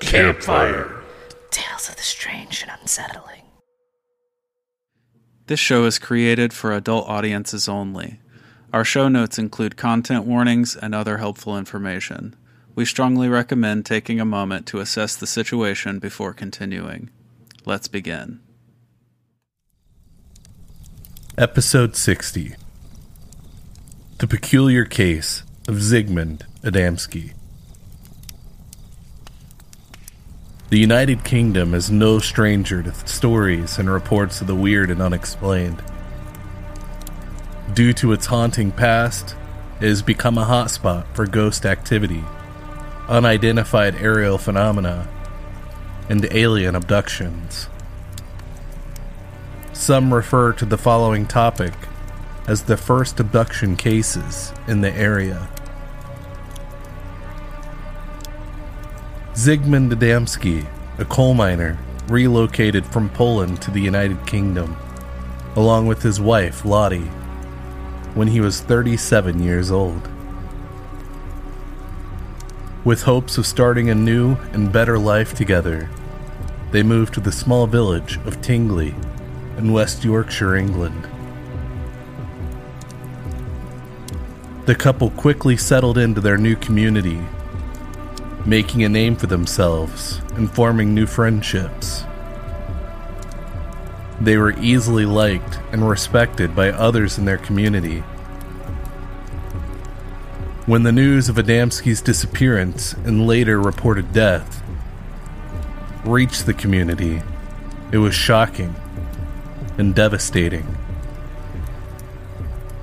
Campfire. Tales of the strange and unsettling. This show is created for adult audiences only. Our show notes include content warnings and other helpful information. We strongly recommend taking a moment to assess the situation before continuing. Let's begin. Episode 60. The Peculiar Case of Zygmunt Adamski. The United Kingdom is no stranger to stories and reports of the weird and unexplained. Due to its haunting past, it has become a hotspot for ghost activity, unidentified aerial phenomena, and alien abductions. Some refer to the following topic as the first abduction cases in the area. Zygmunt Adamski, a coal miner, relocated from Poland to the United Kingdom, along with his wife, Lottie, when he was 37 years old. With hopes of starting a new and better life together, they moved to the small village of Tingley in West Yorkshire, England. The couple quickly settled into their new community, making a name for themselves and forming new friendships. They were easily liked and respected by others in their community. When the news of Adamski's disappearance and later reported death reached the community, it was shocking and devastating.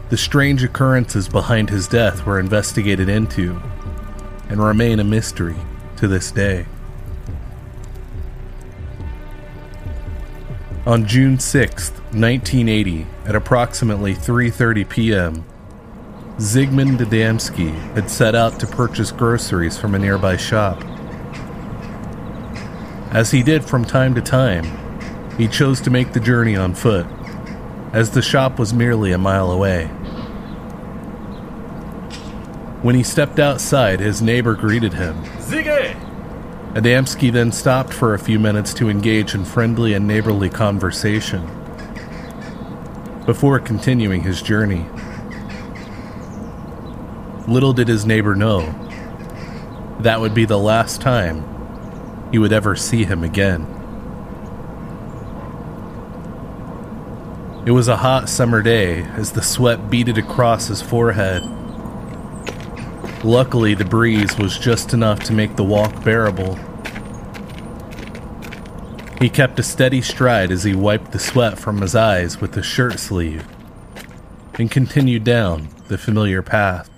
The strange occurrences behind his death were investigated into and remain a mystery to this day. On June 6, 1980, at approximately 3:30 p.m., Zygmunt Adamski had set out to purchase groceries from a nearby shop. As he did from time to time, he chose to make the journey on foot, as the shop was merely a mile away. When he stepped outside, his neighbor greeted him. Ziggy! Adamski then stopped for a few minutes to engage in friendly and neighborly conversation before continuing his journey. Little did his neighbor know, that would be the last time he would ever see him again. It was a hot summer day as the sweat beaded across his forehead. Luckily, the breeze was just enough to make the walk bearable. He kept a steady stride as he wiped the sweat from his eyes with his shirt sleeve and continued down the familiar path.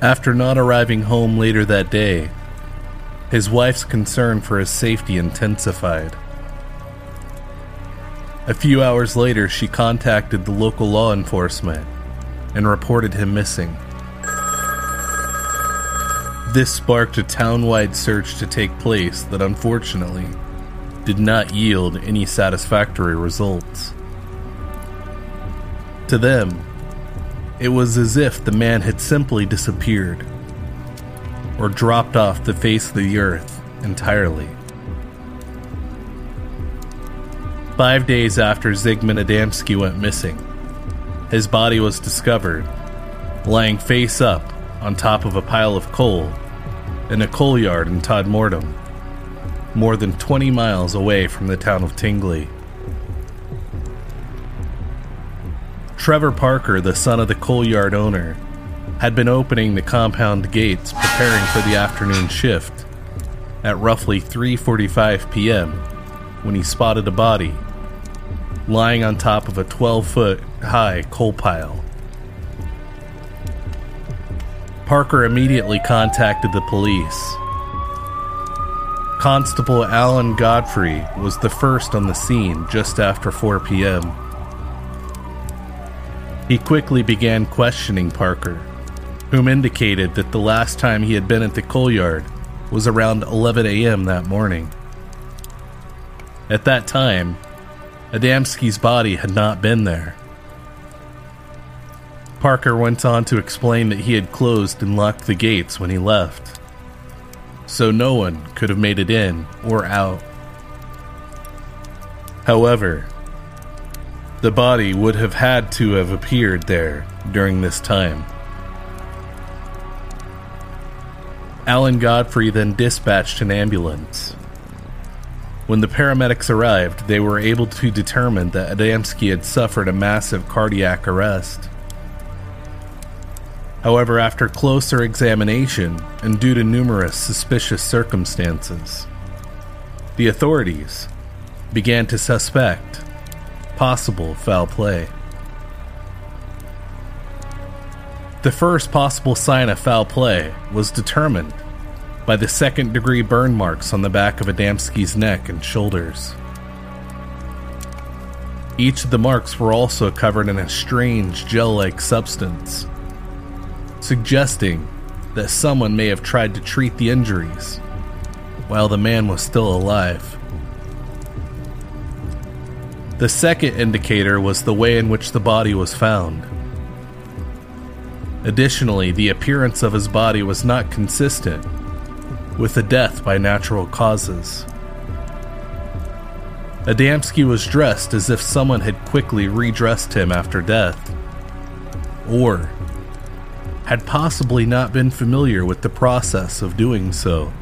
After not arriving home later that day, his wife's concern for his safety intensified. A few hours later, she contacted the local law enforcement and reported him missing. This sparked a town-wide search to take place that unfortunately did not yield any satisfactory results. To them, it was as if the man had simply disappeared or dropped off the face of the earth entirely. 5 days after Zygmunt Adamski went missing, his body was discovered, lying face up on top of a pile of coal in a coal yard in Todmorden, more than 20 miles away from the town of Tingley. Trevor Parker, the son of the coal yard owner, had been opening the compound gates preparing for the afternoon shift at roughly 3:45 p.m. when he spotted a body lying on top of a 12-foot-high coal pile. Parker immediately contacted the police. Constable Alan Godfrey was the first on the scene just after 4 p.m. He quickly began questioning Parker, whom indicated that the last time he had been at the coal yard was around 11 a.m. that morning. At that time, Adamski's body had not been there. Parker went on to explain that he had closed and locked the gates when he left, so no one could have made it in or out. However, the body would have had to have appeared there during this time. Alan Godfrey then dispatched an ambulance. When the paramedics arrived, they were able to determine that Adamski had suffered a massive cardiac arrest. However, after closer examination, and due to numerous suspicious circumstances, the authorities began to suspect possible foul play. The first possible sign of foul play was determined by the second-degree burn marks on the back of Adamski's neck and shoulders. Each of the marks were also covered in a strange gel-like substance, suggesting that someone may have tried to treat the injuries while the man was still alive. The second indicator was the way in which the body was found. Additionally, the appearance of his body was not consistent with a death by natural causes. Adamski was dressed as if someone had quickly redressed him after death, or had possibly not been familiar with the process of doing so.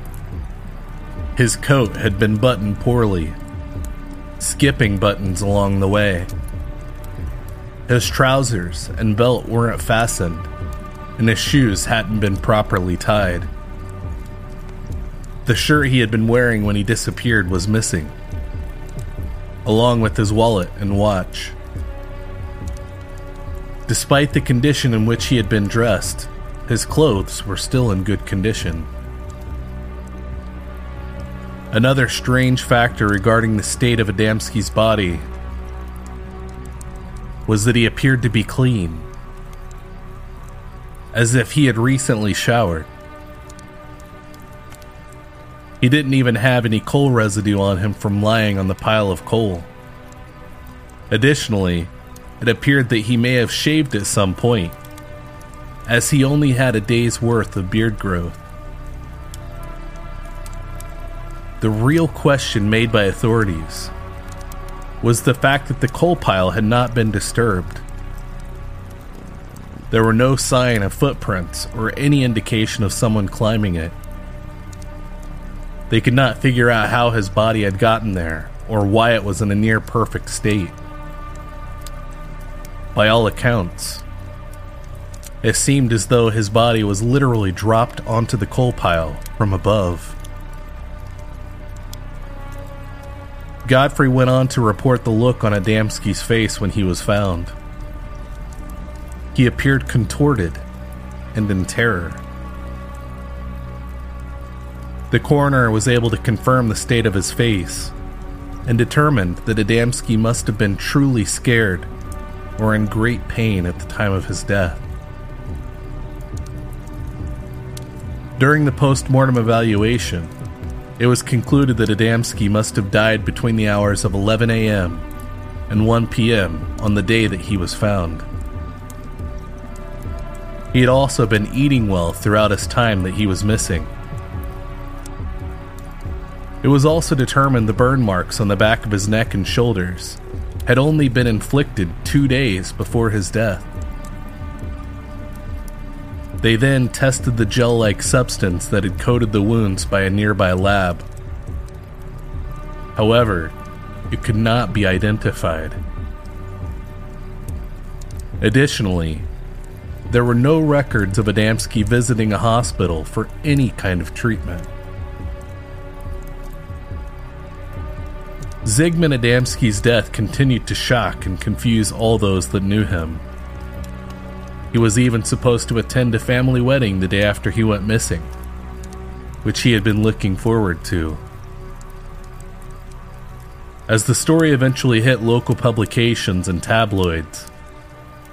His coat had been buttoned poorly, skipping buttons along the way. His trousers and belt weren't fastened, and his shoes hadn't been properly tied. The shirt he had been wearing when he disappeared was missing, along with his wallet and watch. Despite the condition in which he had been dressed, his clothes were still in good condition. Another strange factor regarding the state of Adamski's body was that he appeared to be clean, as if he had recently showered. He didn't even have any coal residue on him from lying on the pile of coal. Additionally, it appeared that he may have shaved at some point, as he only had a day's worth of beard growth. The real question made by authorities was the fact that the coal pile had not been disturbed. There were no sign of footprints or any indication of someone climbing it. They could not figure out how his body had gotten there or why it was in a near perfect state. By all accounts, it seemed as though his body was literally dropped onto the coal pile from above. Godfrey went on to report the look on Adamski's face when he was found. He appeared contorted and in terror. The coroner was able to confirm the state of his face and determined that Adamski must have been truly scared or in great pain at the time of his death. During the post-mortem evaluation, it was concluded that Adamski must have died between the hours of 11 a.m. and 1 p.m. on the day that he was found. He had also been eating well throughout his time that he was missing. It was also determined the burn marks on the back of his neck and shoulders had only been inflicted 2 days before his death. They then tested the gel-like substance that had coated the wounds by a nearby lab. However, it could not be identified. Additionally, there were no records of Adamski visiting a hospital for any kind of treatment. Zygmunt Adamski's death continued to shock and confuse all those that knew him. He was even supposed to attend a family wedding the day after he went missing, which he had been looking forward to. As the story eventually hit local publications and tabloids,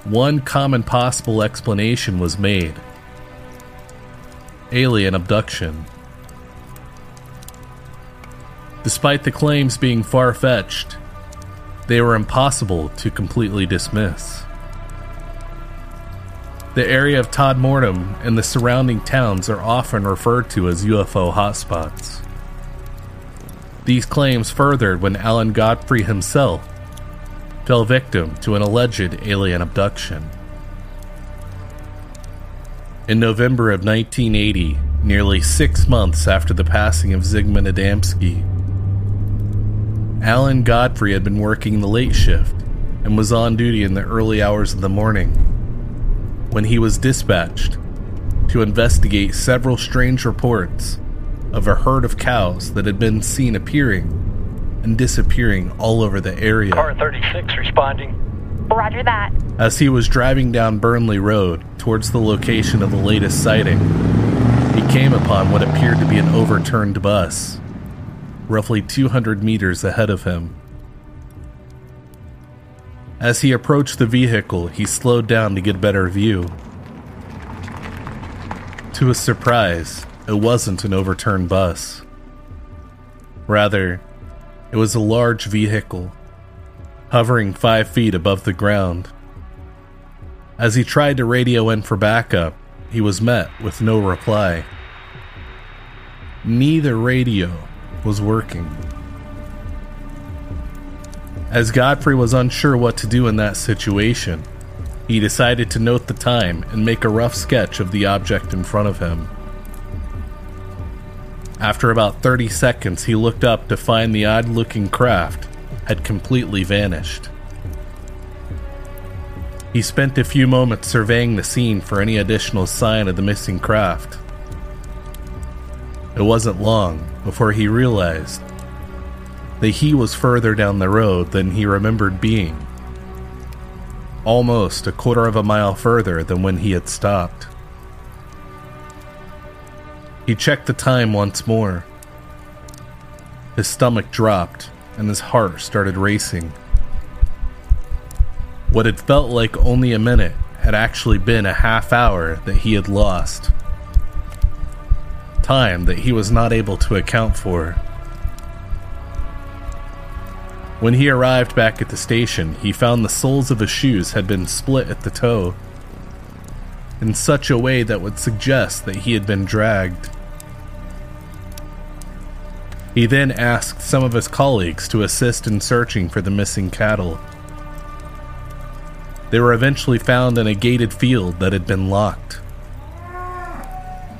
one common possible explanation was made: alien abduction. Despite the claims being far-fetched, they were impossible to completely dismiss. The area of Todmorden and the surrounding towns are often referred to as UFO hotspots. These claims furthered when Alan Godfrey himself fell victim to an alleged alien abduction. In November of 1980, nearly 6 months after the passing of Zygmunt Adamski, Alan Godfrey had been working the late shift and was on duty in the early hours of the morning when he was dispatched to investigate several strange reports of a herd of cows that had been seen appearing and disappearing all over the area. Car 36 responding. Roger that. As he was driving down Burnley Road towards the location of the latest sighting, he came upon what appeared to be an overturned bus, roughly 200 meters ahead of him. As he approached the vehicle, he slowed down to get a better view. To his surprise, it wasn't an overturned bus. Rather, it was a large vehicle, hovering 5 feet above the ground. As he tried to radio in for backup, he was met with no reply. Neither radio was working. As Godfrey was unsure what to do in that situation, he decided to note the time and make a rough sketch of the object in front of him. After about 30 seconds, he looked up to find the odd-looking craft had completely vanished. He spent a few moments surveying the scene for any additional sign of the missing craft. It wasn't long before he realized that he was further down the road than he remembered being, almost a quarter of a mile further than when he had stopped. He checked the time once more. His stomach dropped and his heart started racing. What had felt like only a minute had actually been a half hour that he had lost. Time that he was not able to account for. When he arrived back at the station, he found the soles of his shoes had been split at the toe in such a way that would suggest that he had been dragged. He then asked some of his colleagues to assist in searching for the missing cattle. They were eventually found in a gated field that had been locked.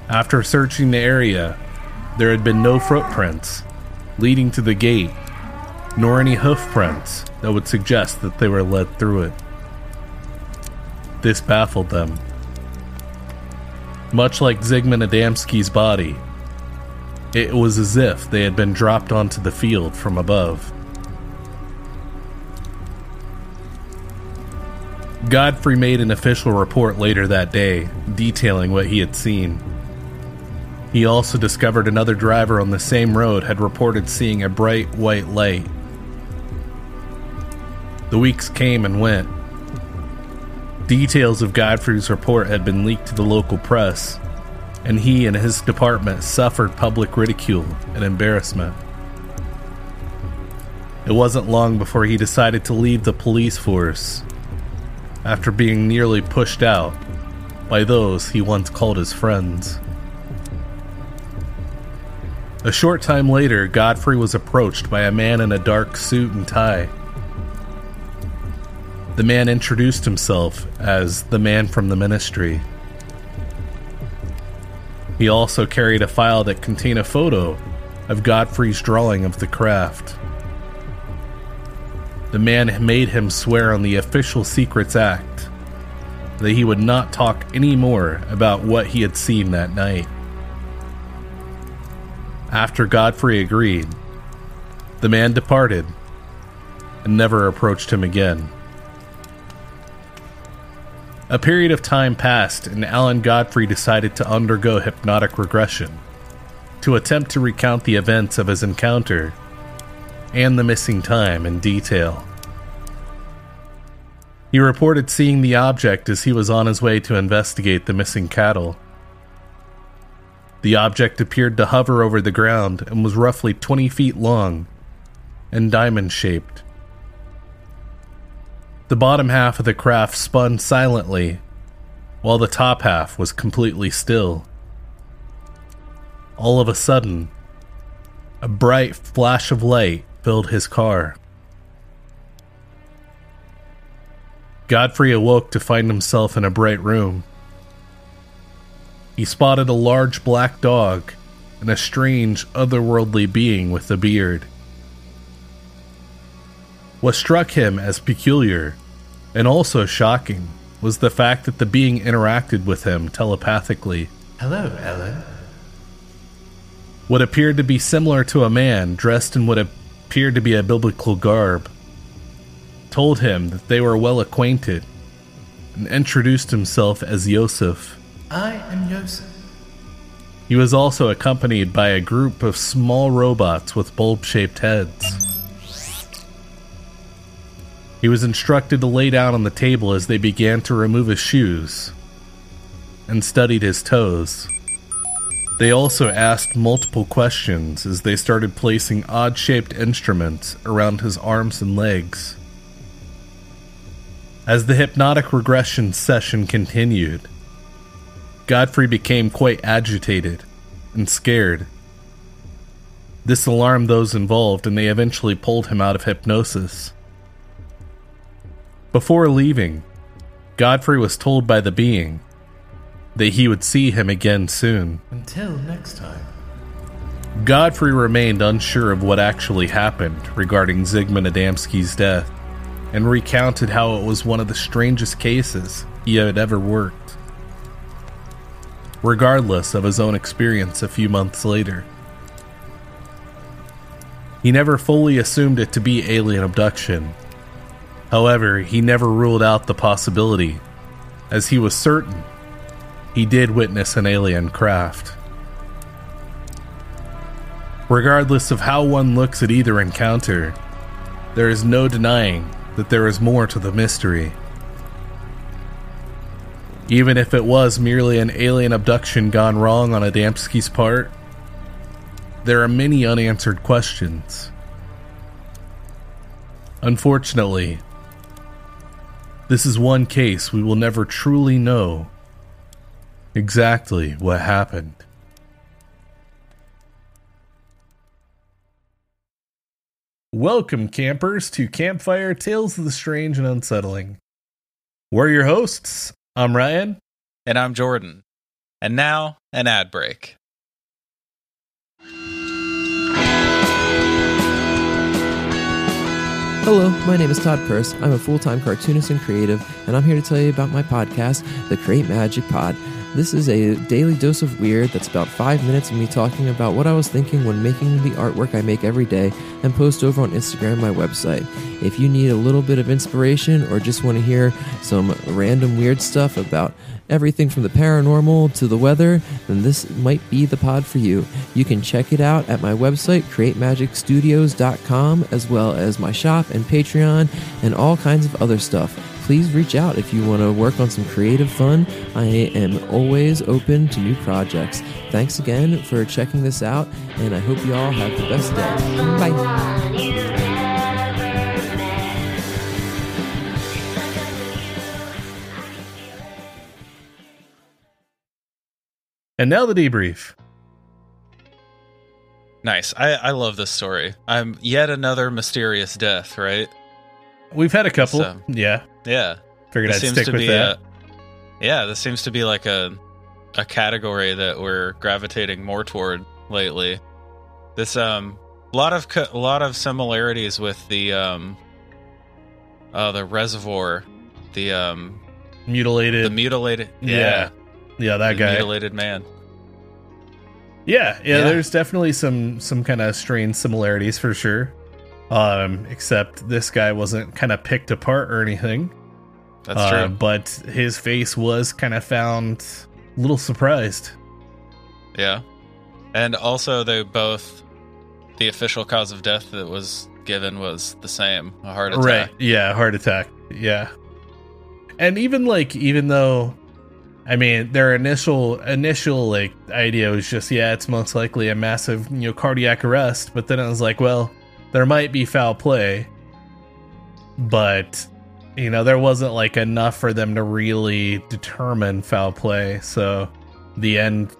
After searching the area, there had been no footprints leading to the gate, nor any hoof prints that would suggest that they were led through it. This baffled them. Much like Zygmunt Adamski's body, it was as if they had been dropped onto the field from above. Godfrey made an official report later that day, detailing what he had seen. He also discovered another driver on the same road had reported seeing a bright white light. The weeks came and went. Details of Godfrey's report had been leaked to the local press, and he and his department suffered public ridicule and embarrassment. It wasn't long before he decided to leave the police force, after being nearly pushed out by those he once called his friends. A short time later, Godfrey was approached by a man in a dark suit and tie. The man introduced himself as the man from the ministry. He also carried a file that contained a photo of Godfrey's drawing of the craft. The man made him swear on the Official Secrets Act that he would not talk any more about what he had seen that night. After Godfrey agreed, the man departed and never approached him again. A period of time passed, and Alan Godfrey decided to undergo hypnotic regression to attempt to recount the events of his encounter and the missing time in detail. He reported seeing the object as he was on his way to investigate the missing cattle. The object appeared to hover over the ground and was roughly 20 feet long and diamond-shaped. The bottom half of the craft spun silently, while the top half was completely still. All of a sudden, a bright flash of light filled his car. Godfrey awoke to find himself in a bright room. He spotted a large black dog and a strange, otherworldly being with a beard. What struck him as peculiar, and also shocking, was the fact that the being interacted with him telepathically. "Hello, Ellen." What appeared to be similar to a man dressed in what appeared to be a biblical garb told him that they were well acquainted, and introduced himself as Joseph. "I am Joseph." He was also accompanied by a group of small robots with bulb-shaped heads. He was instructed to lay down on the table as they began to remove his shoes and studied his toes. They also asked multiple questions as they started placing odd-shaped instruments around his arms and legs. As the hypnotic regression session continued, Godfrey became quite agitated and scared. This alarmed those involved, and they eventually pulled him out of hypnosis. Before leaving, Godfrey was told by the being that he would see him again soon. "Until next time." Godfrey remained unsure of what actually happened regarding Zygmunt Adamski's death, and recounted how it was one of the strangest cases he had ever worked, regardless of his own experience a few months later. He never fully assumed it to be alien abduction. However, he never ruled out the possibility, as he was certain he did witness an alien craft. Regardless of how one looks at either encounter, there is no denying that there is more to the mystery. Even if it was merely an alien abduction gone wrong on Adamski's part, there are many unanswered questions. Unfortunately, this is one case we will never truly know exactly what happened. Welcome, campers, to Campfire Tales of the Strange and Unsettling. We're your hosts. I'm Ryan. And I'm Jordan. And now, an ad break. Hello, my name is Todd Pearce. I'm a full-time cartoonist and creative, and I'm here to tell you about my podcast, The Create Magic Pod. This is a daily dose of weird that's about 5 minutes of me talking about what I was thinking when making the artwork I make every day and post over on Instagram and my website. If you need a little bit of inspiration or just want to hear some random weird stuff about everything from the paranormal to the weather, then this might be the pod for you. You can check it out at my website, CreateMagicStudios.com, as well as my shop and Patreon and all kinds of other stuff. Please reach out if you want to work on some creative fun. I am always open to new projects. Thanks again for checking this out, and I hope you all have the best day. Bye. And now the debrief. Nice. I love this story. I'm yet another mysterious death, right? We've had a couple, so, yeah. Figured I'd stick with that. This seems to be like a category that we're gravitating more toward lately. This lot of similarities with the reservoir, the mutilated, yeah, that guy, mutilated man. Yeah. There's definitely some kind of strange similarities for sure. Except this guy wasn't kind of picked apart or anything. That's true. But his face was kind of found a little surprised. Yeah. And also they both, the official cause of death that was given was the same, a heart attack. Right. Yeah. Heart attack. Yeah. And even though, I mean, their initial like idea was just, yeah, it's most likely a massive, cardiac arrest. But then it was like, well, there might be foul play, but there wasn't like enough for them to really determine foul play. So the end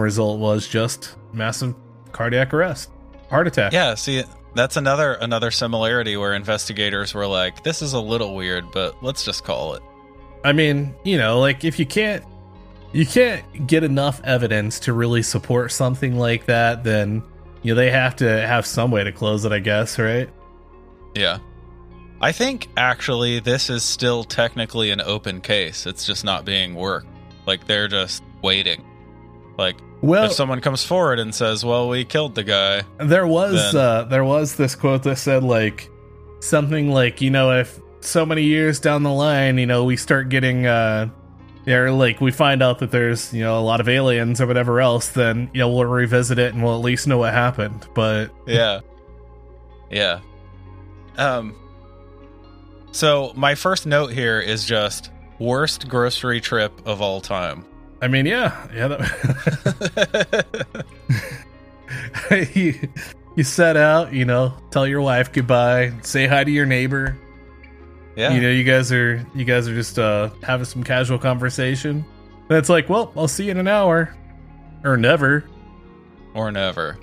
result was just massive cardiac arrest, heart attack. Yeah. See, that's another similarity where investigators were like, this is a little weird, but let's just call it. I mean, like if you can't get enough evidence to really support something like that, then they have to have some way to close it, I guess, right? Yeah. I think actually this is still technically an open case. It's just not being worked. Like they're just waiting. Like, well, if someone comes forward and says, "Well, we killed the guy," there was this quote that said like something like, if so many years down the line, we start getting we find out that there's, a lot of aliens or whatever else, then, we'll revisit it and we'll at least know what happened. But yeah. Yeah. So my first note here is just worst grocery trip of all time. I mean, yeah. Yeah. You set out, tell your wife goodbye, say hi to your neighbor. Yeah. You guys are just having some casual conversation. And it's like, well, I'll see you in an hour. Or never. Or never.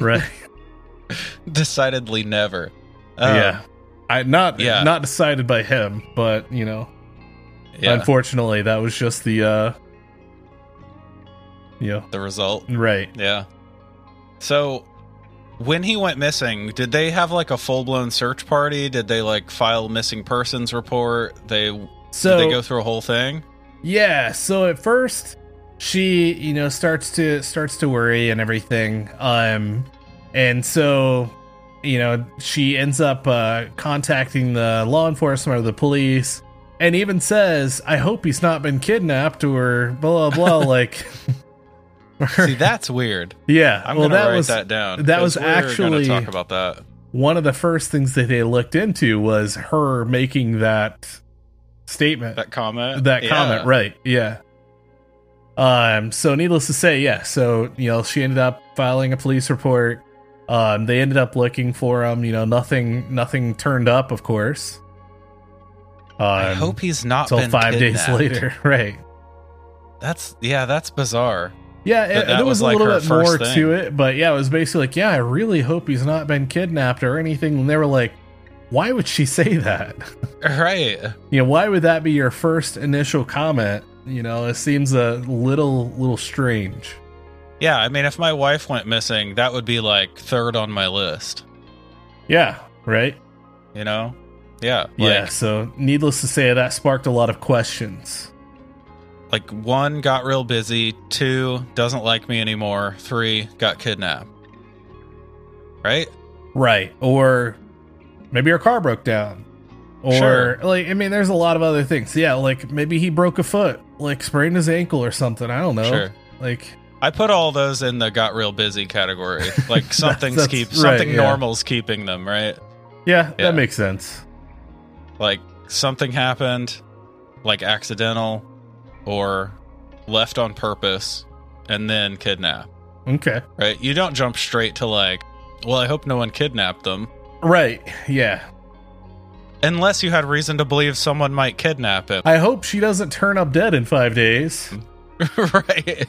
Right. Decidedly never. Yeah. Not decided by him, but yeah. Unfortunately that was just the the result. Right. Yeah. So when he went missing, did they have like a full-blown search party? Did they like file missing persons report? Did they go through a whole thing? Yeah. So at first, she starts to worry and everything. And so she ends up contacting the law enforcement or the police, and even says, "I hope he's not been kidnapped or blah blah blah." Like. See, that's weird. Yeah, I'm gonna write that down. That was actually talk about that. One of the first things that they looked into was her making that statement, that comment, right? Yeah. So, needless to say, yeah. So, she ended up filing a police report. They ended up looking for him. Nothing turned up, of course. I hope he's not until 5 days later, right? That's bizarre. Yeah, there was like a little bit more to it, but yeah, it was basically like, yeah, I really hope he's not been kidnapped or anything. And they were like, why would she say that? Right. Why would that be your first initial comment? It seems a little strange. Yeah, I mean, if my wife went missing, that would be like third on my list. Yeah, right? Yeah. Yeah, so needless to say, that sparked a lot of questions. Like, 1, got real busy. 2, doesn't like me anymore. 3, got kidnapped. Right? Right. Or maybe her car broke down. Or, sure. There's a lot of other things. Yeah, like, maybe he broke a foot. Like, sprained his ankle or something. I don't know. Sure. Like, I put all those in the got real busy category. Like, normal's keeping them, right? Yeah, that makes sense. Like, something happened. Like, accidental. Or left on purpose and then kidnapped. Okay. Right? You don't jump straight to like, well, I hope no one kidnapped them. Right. Yeah. Unless you had reason to believe someone might kidnap him. I hope she doesn't turn up dead in 5 days. Right.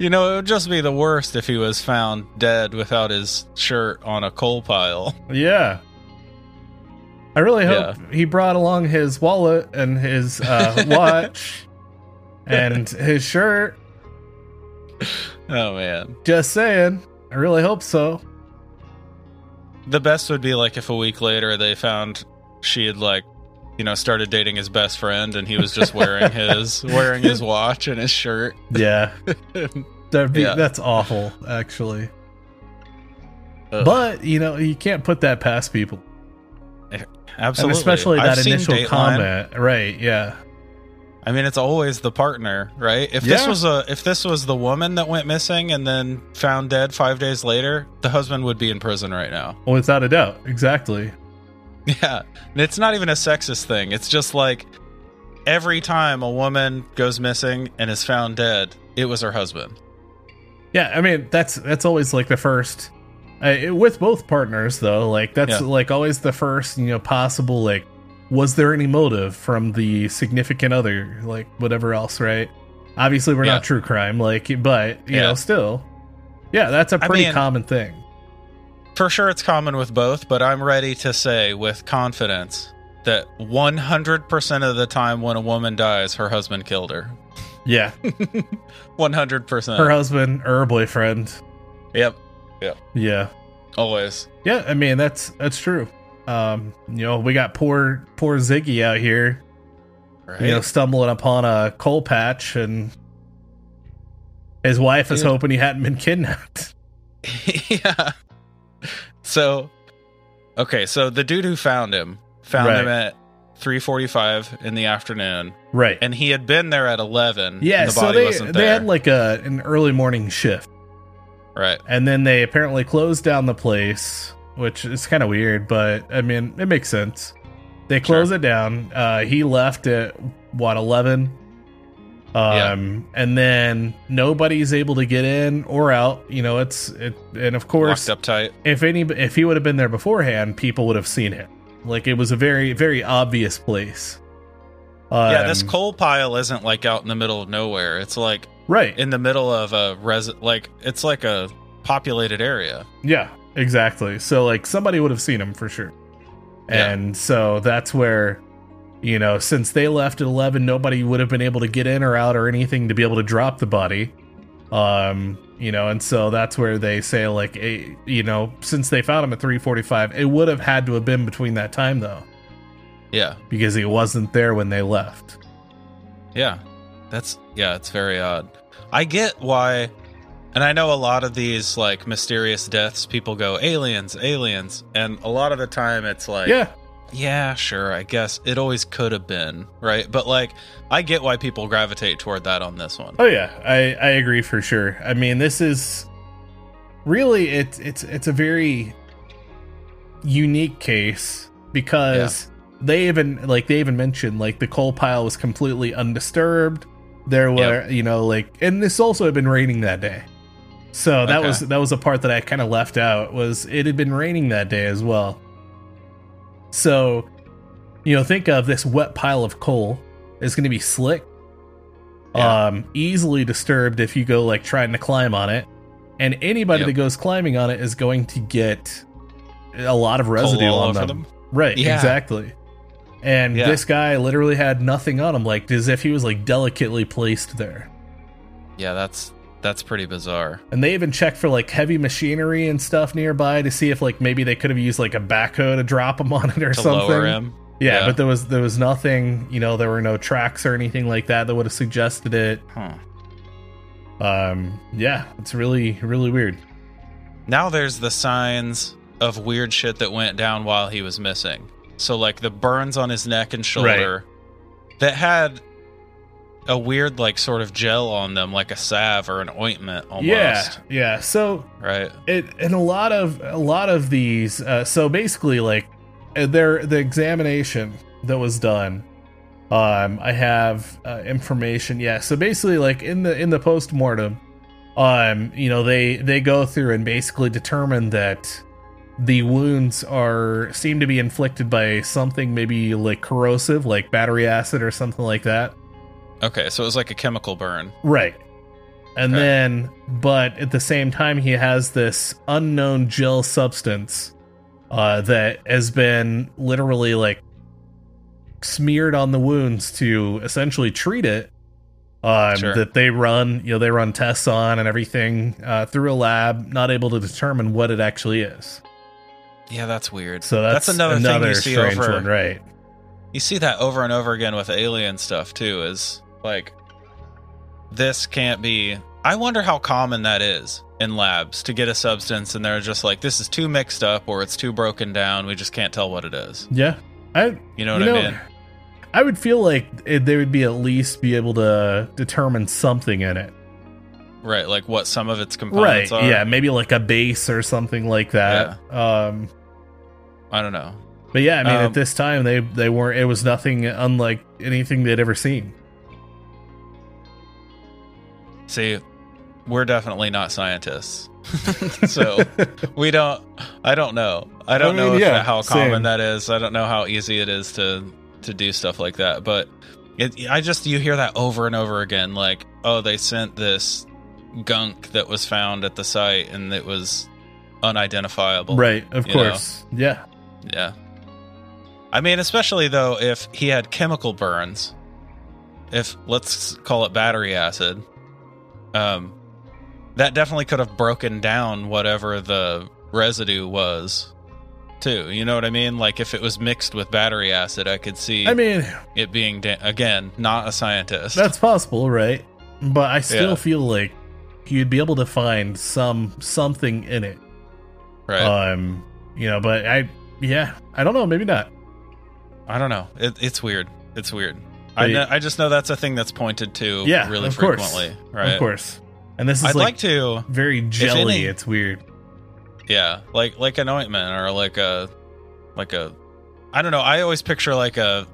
It would just be the worst if he was found dead without his shirt on a coal pile. Yeah. I really hope he brought along his wallet and his watch and his shirt. Oh, man. Just saying. I really hope so. The best would be like if a week later they found she had like, started dating his best friend and he was just wearing his watch and his shirt. Yeah. That's awful, actually. Ugh. But, you know, you can't put that past people. Absolutely. And especially that initial combat. Right, yeah. I mean, it's always the partner, right? If this was the woman that went missing and then found dead 5 days later, the husband would be in prison right now. Well, without a doubt. Exactly. Yeah. And it's not even a sexist thing. It's just like every time a woman goes missing and is found dead, it was her husband. Yeah, I mean, that's always like the first with both partners though, like that's like always the first, you know, possible like, was there any motive from the significant other, like whatever else, right? Obviously, we're not true crime, like, but you know, still, that's a pretty common thing. For sure, it's common with both, but I'm ready to say with confidence that 100% of the time when a woman dies, her husband killed her. Yeah, 100%. Her husband or her boyfriend. Yep. Yeah. Yeah. Always. Yeah, I mean that's true. You know, we got poor Ziggy out here, right, you know, stumbling upon a coal patch, and his wife is hoping he hadn't been kidnapped. Yeah. So, okay, so the dude who found him him at 3:45 in the afternoon, right? And he had been there at 11. Yeah, and the body wasn't there. They had like an early morning shift, right? And then they apparently closed down the place, which is kind of weird, but I mean, it makes sense. They close it down. He left at 11. And then nobody's able to get in or out. You know, and of course, locked up tight. If he would have been there beforehand, people would have seen him. Like, it was a very, very obvious place. This coal pile isn't like out in the middle of nowhere. It's like right in the middle of it's like a populated area. Yeah. Exactly. So, like, somebody would have seen him for sure. And so that's where, you know, since they left at 11, nobody would have been able to get in or out or anything to be able to drop the body. You know, and so that's where they say, like, you know, since they found him at 3:45, it would have had to have been between that time, though. Yeah. Because he wasn't there when they left. Yeah. It's very odd. I get why. And I know a lot of these, like, mysterious deaths, people go, aliens. And a lot of the time it's like, yeah, sure, I guess it always could have been, right? But, like, I get why people gravitate toward that on this one. Oh, yeah, I agree for sure. I mean, this is really, it's a very unique case because they even mentioned, like, the coal pile was completely undisturbed. There were, you know, like, and this also had been raining that day. So that was a part that I kind of left out, was it had been raining that day as well. So, you know, think of this wet pile of coal. It's going to be slick, easily disturbed if you go like trying to climb on it. And anybody that goes climbing on it is going to get a lot of residue on them. Right. Yeah. Exactly. And this guy literally had nothing on him, like as if he was like delicately placed there. Yeah, that's pretty bizarre. And they even checked for like heavy machinery and stuff nearby to see if like maybe they could have used like a backhoe to drop him on it or something. Lower him. Yeah, but there was nothing, you know, there were no tracks or anything like that would have suggested it. Huh. Yeah, it's really, really weird. Now there's the signs of weird shit that went down while he was missing. So like the burns on his neck and shoulder that had a weird like sort of gel on them, like a salve or an ointment almost. Yeah. So a lot of these. So basically, like the examination that was done. I have information. Yeah. So basically, like in the postmortem, you know, they go through and basically determine that the wounds seem to be inflicted by something maybe like corrosive, like battery acid or something like that. Okay, so it was like a chemical burn. Right. And then, but at the same time, he has this unknown gel substance that has been literally like smeared on the wounds to essentially treat it. That they run tests on and everything through a lab, not able to determine what it actually is. Yeah, that's weird. So that's another thing you see over. One, right. You see that over and over again with alien stuff too, is like, this can't be. I wonder how common that is. in labs to get a substance, and they're just like, this is too mixed up or it's too broken down. We just can't tell what it is. Yeah. You know what I mean? I would feel like they would be at least be able to determine something in it. Right, like what some of its components are. Yeah, maybe like a base or something like that. Yeah. I don't know. But yeah, I mean, at this time, they weren't. It was nothing unlike anything they'd ever seen. See, we're definitely not scientists. So we don't. I don't know how common that is. I don't know how easy it is to do stuff like that. But you hear that over and over again. Like, oh, they sent this gunk that was found at the site, and it was unidentifiable. Right. Of course. Know? Yeah. Yeah. I mean, especially though, if he had chemical burns, if let's call it battery acid, that definitely could have broken down whatever the residue was, too. You know what I mean? Like if it was mixed with battery acid, I could see. I mean, it being again, not a scientist. That's possible, right? But I still feel like you'd be able to find something in it, right? You know, but I don't know. Maybe not. I don't know. It's weird. It's weird. I just know that's a thing that's pointed to really frequently. Course. Right. Of course. And this is I'd like to very jelly. It's weird. Yeah. Like an ointment or like a, I don't know. I always picture like a,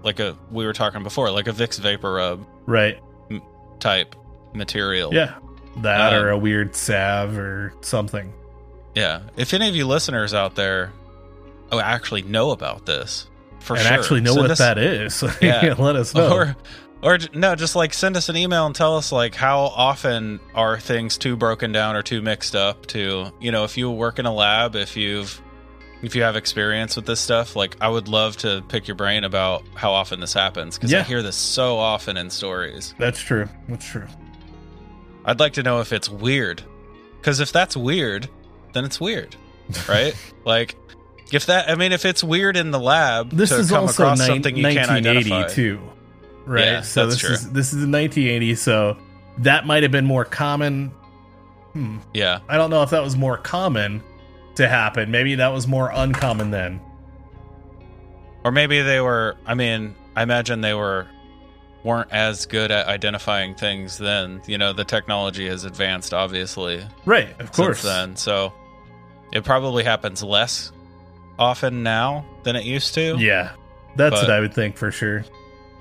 we were talking before, like a Vicks Vapor Rub. Right. Type material. Yeah. That or a weird salve or something. Yeah. If any of you listeners out there actually know about this, that is. Yeah. Let us know. Or no, just like send us an email and tell us like how often are things too broken down or too mixed up to, you know, if you work in a lab, if you have experience with this stuff, like I would love to pick your brain about how often this happens. Cause I hear this so often in stories. That's true. I'd like to know if it's weird. Cause if that's weird, then it's weird. Right? Like, if it's weird in the lab, this to is come also across something you can't identify too, right? Yeah, so this is 1980, so that might have been more common. Yeah, I don't know if that was more common to happen. Maybe that was more uncommon then, or maybe they were. I mean, I imagine they weren't as good at identifying things then. You know, the technology has advanced, obviously, right? Of course, since then, so it probably happens less often now than it used to. Yeah, that's what I would think for sure.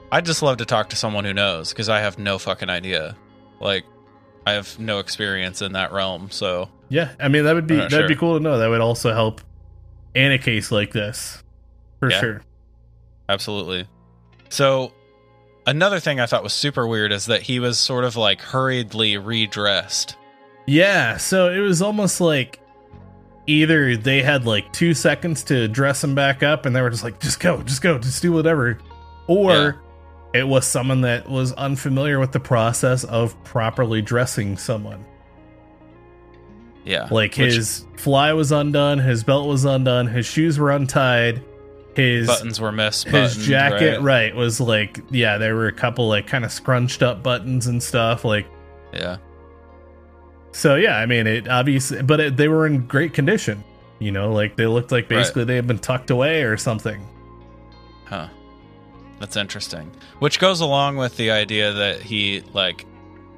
I'd just love to talk to someone who knows, because I have no fucking idea. Like, I have no experience in that realm, so yeah. I mean, that'd be cool to know. That would also help in a case like this for sure. Absolutely. So another thing I thought was super weird is that he was sort of like hurriedly redressed. Yeah, so it was almost like either they had like 2 seconds to dress him back up and they were just like, just go, just do whatever. Or it was someone that was unfamiliar with the process of properly dressing someone. Yeah. Like his fly was undone, his belt was undone, his shoes were untied, his buttons were misbuttoned. His jacket, right, was like, yeah, there were a couple like kind of scrunched up buttons and stuff. Like, yeah. So, yeah, I mean, it obviously, but they were in great condition, you know, like they looked like basically they had been tucked away or something. Huh. That's interesting. Which goes along with the idea that he like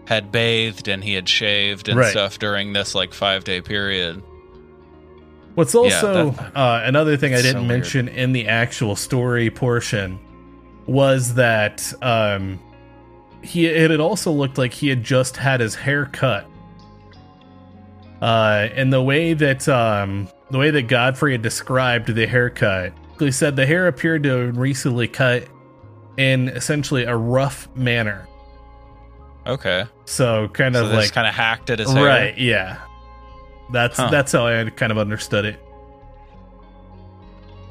had bathed and he had shaved and stuff during this like 5-day period. What's also another thing I didn't mention in the actual story portion was that it had also looked like he had just had his hair cut. And the way that Godfrey had described the haircut, he said the hair appeared to have recently cut in essentially a rough manner. Okay. So kind of hacked at his hair. Right. Yeah. That's how I kind of understood it.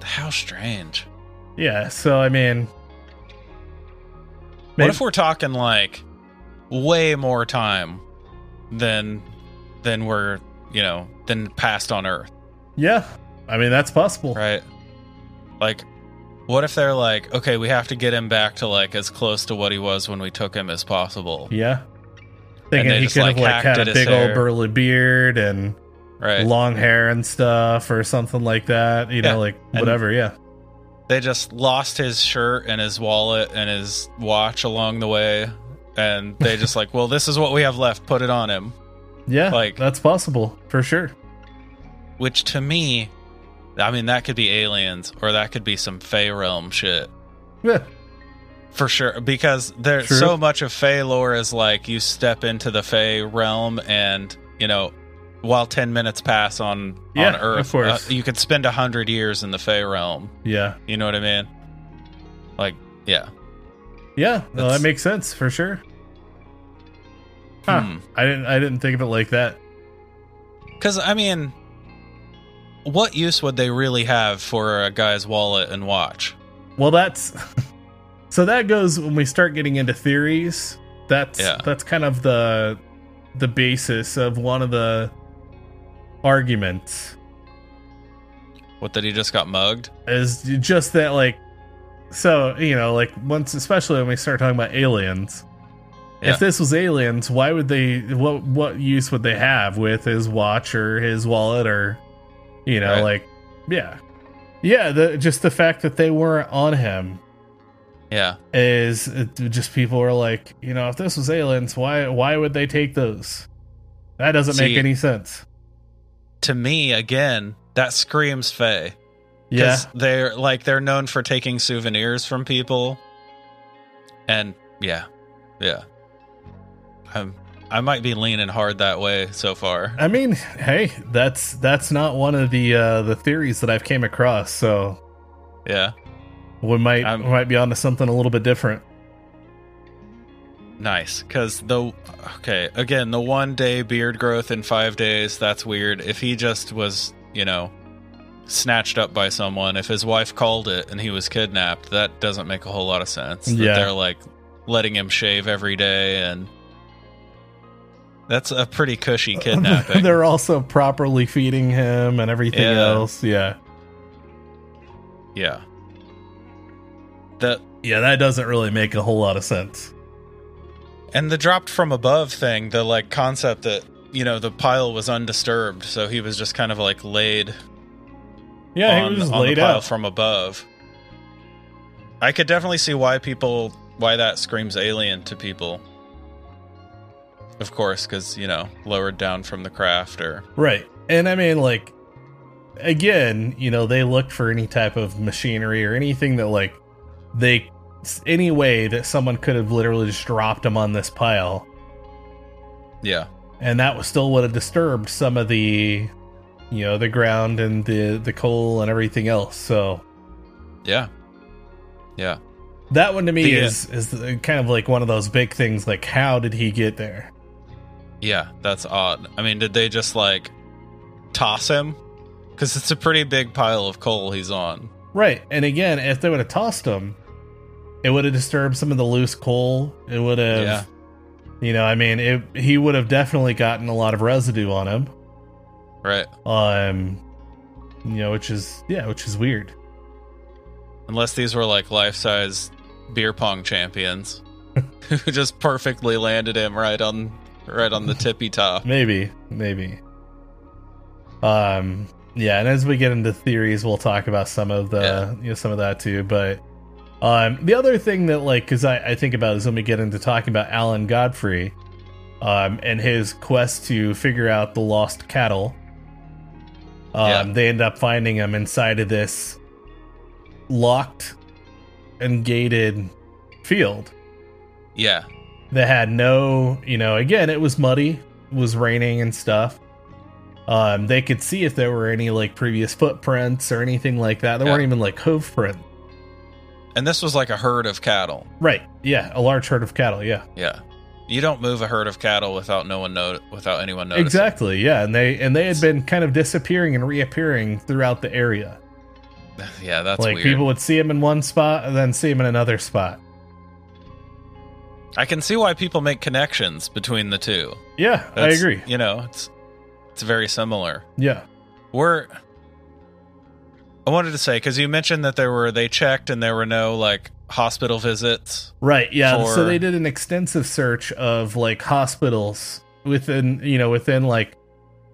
How strange. Yeah. So I mean, what if we're talking like way more time than we're, you know, than past on Earth? Yeah, I mean, that's possible, right? Like, what if they're like, okay, we have to get him back to like as close to what he was when we took him as possible. Yeah. Thinking he could have like had a big old burly beard and long hair and stuff or something like that, you know, like whatever. And they just lost his shirt and his wallet and his watch along the way, and they just like, well, this is what we have left, put it on him. Yeah, like that's possible for sure. Which to me, I mean, that could be aliens or that could be some Fey realm shit. Yeah. For sure, because there's so much of Fey lore is like you step into the Fey realm and, you know, while 10 minutes pass on Earth, of course. You could spend 100 years in the Fey realm. Yeah. You know what I mean? Like, yeah. Yeah, no, that makes sense for sure. Huh. I didn't think of it like that. Because, I mean, what use would they really have for a guy's wallet and watch? Well, that's... So that goes when we start getting into theories. That's kind of the basis of one of the arguments. What, that he just got mugged? Is just that, like, so, you know, like once, especially when we start talking about aliens. Yeah. If this was aliens, why would they? What use would they have with his watch or his wallet or, you know, like, just the fact that they weren't on him. Yeah, is just people are like, you know, if this was aliens, why would they take those? That doesn't make any sense. To me, again, that screams Fey. Yeah, they're known for taking souvenirs from people, and yeah. I might be leaning hard that way so far. I mean, hey, that's not one of the theories that I've came across. So yeah. We might be onto something a little bit different. Nice, because the one-day beard growth in 5 days, that's weird. If he just was, you know, snatched up by someone, if his wife called it and he was kidnapped, that doesn't make a whole lot of sense. Yeah. That they're, like, letting him shave every day, and that's a pretty cushy kidnapping. They're also properly feeding him and everything else, Yeah. That doesn't really make a whole lot of sense. And the dropped from above thing, the like concept that, you know, the pile was undisturbed, so he was just kind of like laid. Yeah, he was just laid out from above. I could definitely see why that screams alien to people. Of course, because, you know, lowered down from the craft or right. And I mean, like, again, you know, they looked for any type of machinery or anything that like. Any way that someone could have literally just dropped him on this pile. Yeah. And that was still would have disturbed some of the, you know, the ground and the coal and everything else. So. Yeah. Yeah. That one to me is kind of like one of those big things. Like, how did he get there? Yeah, that's odd. I mean, did they just like toss him? Because it's a pretty big pile of coal he's on. Right. And again, if they would have tossed him, it would have disturbed some of the loose coal. It would have, you know, I mean, he would have definitely gotten a lot of residue on him. Right. You know, which is weird. Unless these were like life-size beer pong champions who just perfectly landed him right on the tippy top. Maybe. Yeah, and as we get into theories, we'll talk about some of the, you know, some of that too. But the other thing that, like, because I think about is when we get into talking about Alan Godfrey and his quest to figure out the lost cattle. They end up finding him inside of this locked and gated field. Yeah, that had no, you know, again, it was muddy, it was raining and stuff. They could see if there were any like previous footprints or anything like that. There weren't even like hoof prints. And this was like a herd of cattle. Right. Yeah. A large herd of cattle. Yeah. Yeah. You don't move a herd of cattle without anyone noticing. Exactly. Yeah. And they had been kind of disappearing and reappearing throughout the area. Yeah. That's like weird. People would see them in one spot and then see them in another spot. I can see why people make connections between the two. Yeah. I agree. You know, it's very similar. Yeah. I wanted to say, because you mentioned that they checked and there were no like hospital visits. Right, yeah. So they did an extensive search of like hospitals within like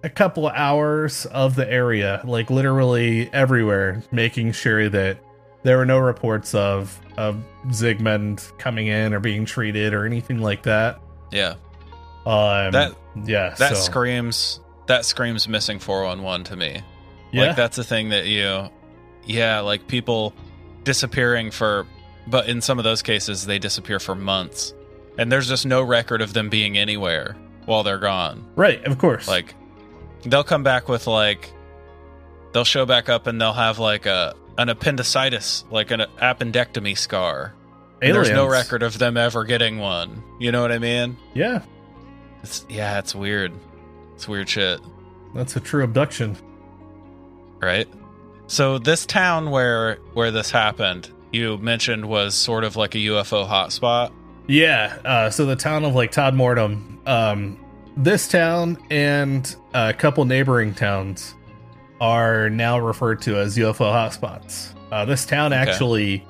a couple hours of the area, like literally everywhere, making sure that there were no reports of Zygmunt coming in or being treated or anything like that. Yeah. That screams missing 411 to me. Yeah. Like that's a thing that like people disappearing but in some of those cases they disappear for months and there's just no record of them being anywhere while they're gone. Right, of course. Like they'll come back with like, they'll show back up and they'll have like an appendicitis, like an appendectomy scar. There's no record of them ever getting one. You know what I mean? Yeah. It's weird. It's weird shit. That's a true abduction. Right? So this town where this happened, you mentioned was sort of like a UFO hotspot. Yeah. So the town of like Todmorden, this town and a couple neighboring towns are now referred to as UFO hotspots. This town actually,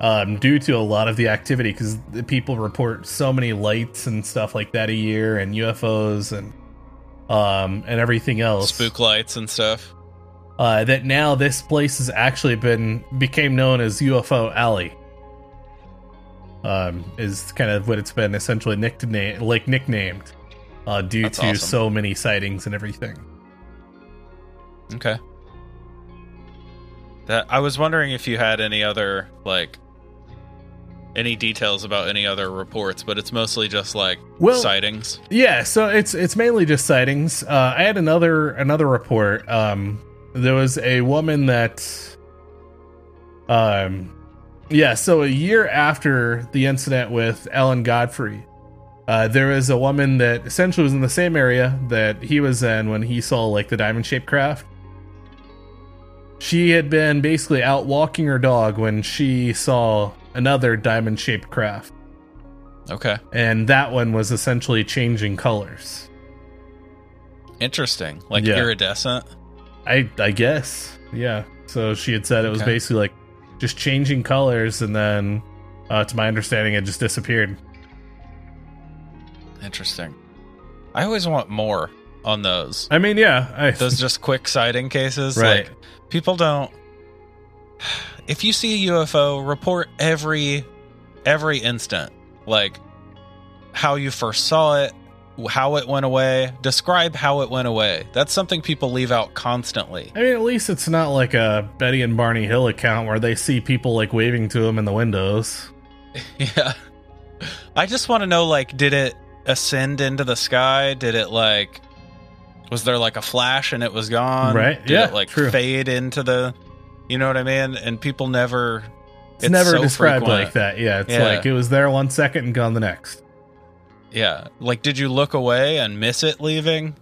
due to a lot of the activity, because the people report so many lights and stuff like that a year, and UFOs and everything else, spook lights and stuff. That now this place has actually became known as UFO Alley. Is kind of what it's been essentially nicknamed, due That's to awesome. So many sightings and everything. Okay. I was wondering if you had any other, like, any details about any other reports, but it's mostly just, like, sightings. Yeah, so it's mainly just sightings. I had another report. There was a woman that... so a year after the incident with Alan Godfrey, there was a woman that essentially was in the same area that he was in when he saw, like, the diamond-shaped craft. She had been basically out walking her dog when she saw another diamond-shaped craft. Okay. And that one was essentially changing colors. Interesting. Like iridescent? I guess. Yeah. So she had said it was basically like just changing colors and then, to my understanding, it just disappeared. Interesting. I always want more on those. I mean, those just quick sighting cases. Right. Like, people don't... If you see a UFO, report every instant. Like, how you first saw it, how it went away. Describe how it went away. That's something people leave out constantly. I mean, at least it's not like a Betty and Barney Hill account where they see people, like, waving to them in the windows. Yeah. I just want to know, like, did it ascend into the sky? Did it, like... Was there like a flash and it was gone? Right. Did it like true. Fade into the, you know what I mean? And people never, it's never so described frequent. Like that. Yeah. It's like, it was there 1 second and gone the next. Yeah. Like, did you look away and miss it leaving?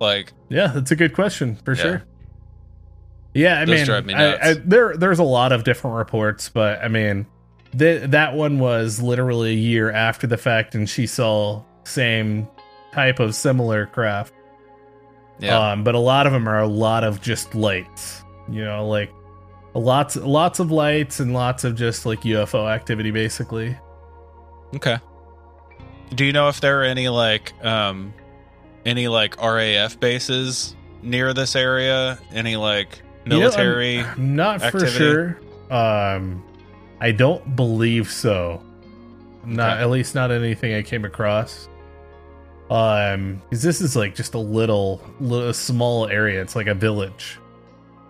Like, yeah, that's a good question for sure. Yeah. I mean, drive me nuts. There's a lot of different reports, but I mean, that one was literally a year after the fact and she saw same type of similar craft. Yeah. But a lot of them are a lot of just lights, you know, like lots of lights and lots of just like UFO activity, basically. Okay. Do you know if there are any RAF bases near this area? Any like military? I'm not activity? For sure. I don't believe so. At least not anything I came across. Because this is like just a little small area. It's like a village.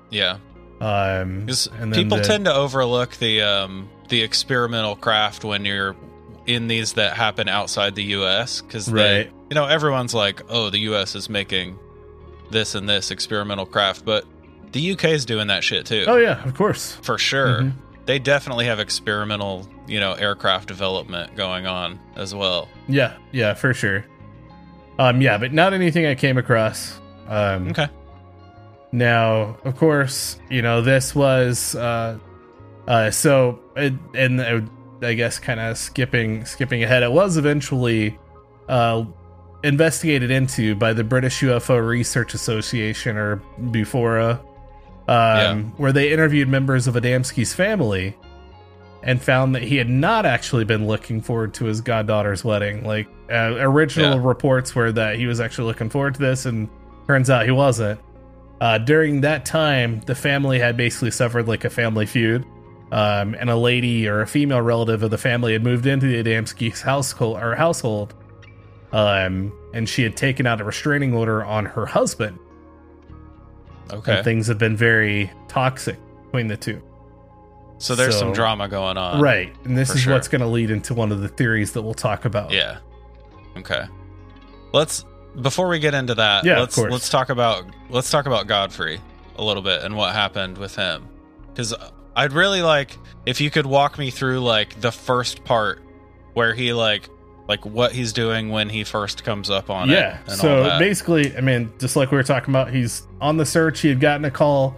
Yeah. And people tend to overlook the experimental craft when you're in these that happen outside the U.S. because everyone's like, oh, the U.S. is making this and this experimental craft, but the U.K. is doing that shit too. Oh yeah, of course, for sure. Mm-hmm. They definitely have experimental, aircraft development going on as well. Yeah, yeah, for sure. But not anything I came across. Okay. Now, of course, this was I guess kind of skipping ahead. It was eventually investigated into by the British UFO Research Association, or Bufora, where they interviewed members of Adamski's family and found that he had not actually been looking forward to his goddaughter's wedding. Like, original reports were that he was actually looking forward to this, and turns out he wasn't. During that time, the family had basically suffered like a family feud, and a lady or a female relative of the family had moved into the Adamski's household, and she had taken out a restraining order on her husband. Okay. And things have been very toxic between the two. So there's some drama going on. Right. And this is what's going to lead into one of the theories that we'll talk about. Yeah. Okay. Before we get into that, let's talk about Godfrey a little bit and what happened with him. Because I'd really like if you could walk me through like the first part where he like what he's doing when he first comes up on it. Yeah. So basically, I mean, just like we were talking about, he's on the search. He had gotten a call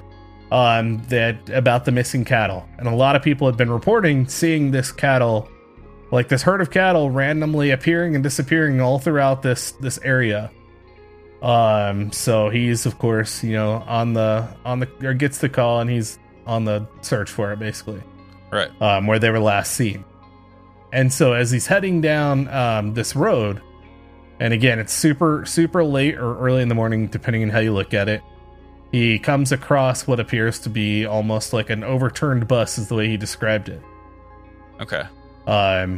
about the missing cattle, and a lot of people had been reporting seeing this cattle. Like this herd of cattle randomly appearing and disappearing all throughout this area. So he's, of course, you know, or gets the call, and he's on the search for it, basically. Right. Where they were last seen. And so as he's heading down this road, and again, it's super, super late or early in the morning, depending on how you look at it. He comes across what appears to be almost like an overturned bus is the way he described it. Okay.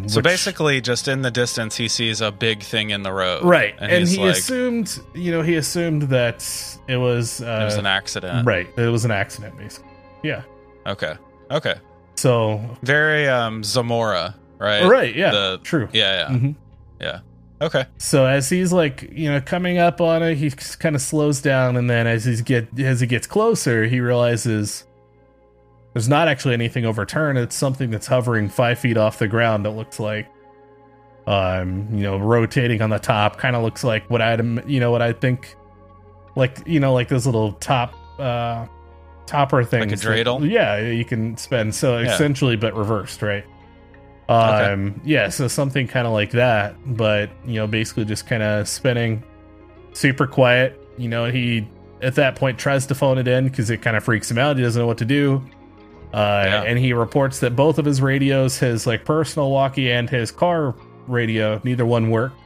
So basically just in the distance he sees a big thing in the road, right, and he assumed that it was an accident, right? It was an accident, basically. Yeah. Okay So very Zamora, right? Yeah. True. Yeah. Mm-hmm. Yeah. Okay. So as he's like, you know, coming up on it, he kind of slows down, and then as he gets closer, he realizes there's not actually anything overturned. It's something that's hovering 5 feet off the ground. It looks like, rotating on the top. Kind of looks like what I think, like this little topper thing, like a dreidel. That, you can spin. So essentially, but reversed, right? Okay. Yeah. So something kind of like that, but basically just kind of spinning, super quiet. He at that point tries to phone it in because it kind of freaks him out. He doesn't know what to do. And he reports that both of his radios, his personal walkie and his car radio, neither one worked.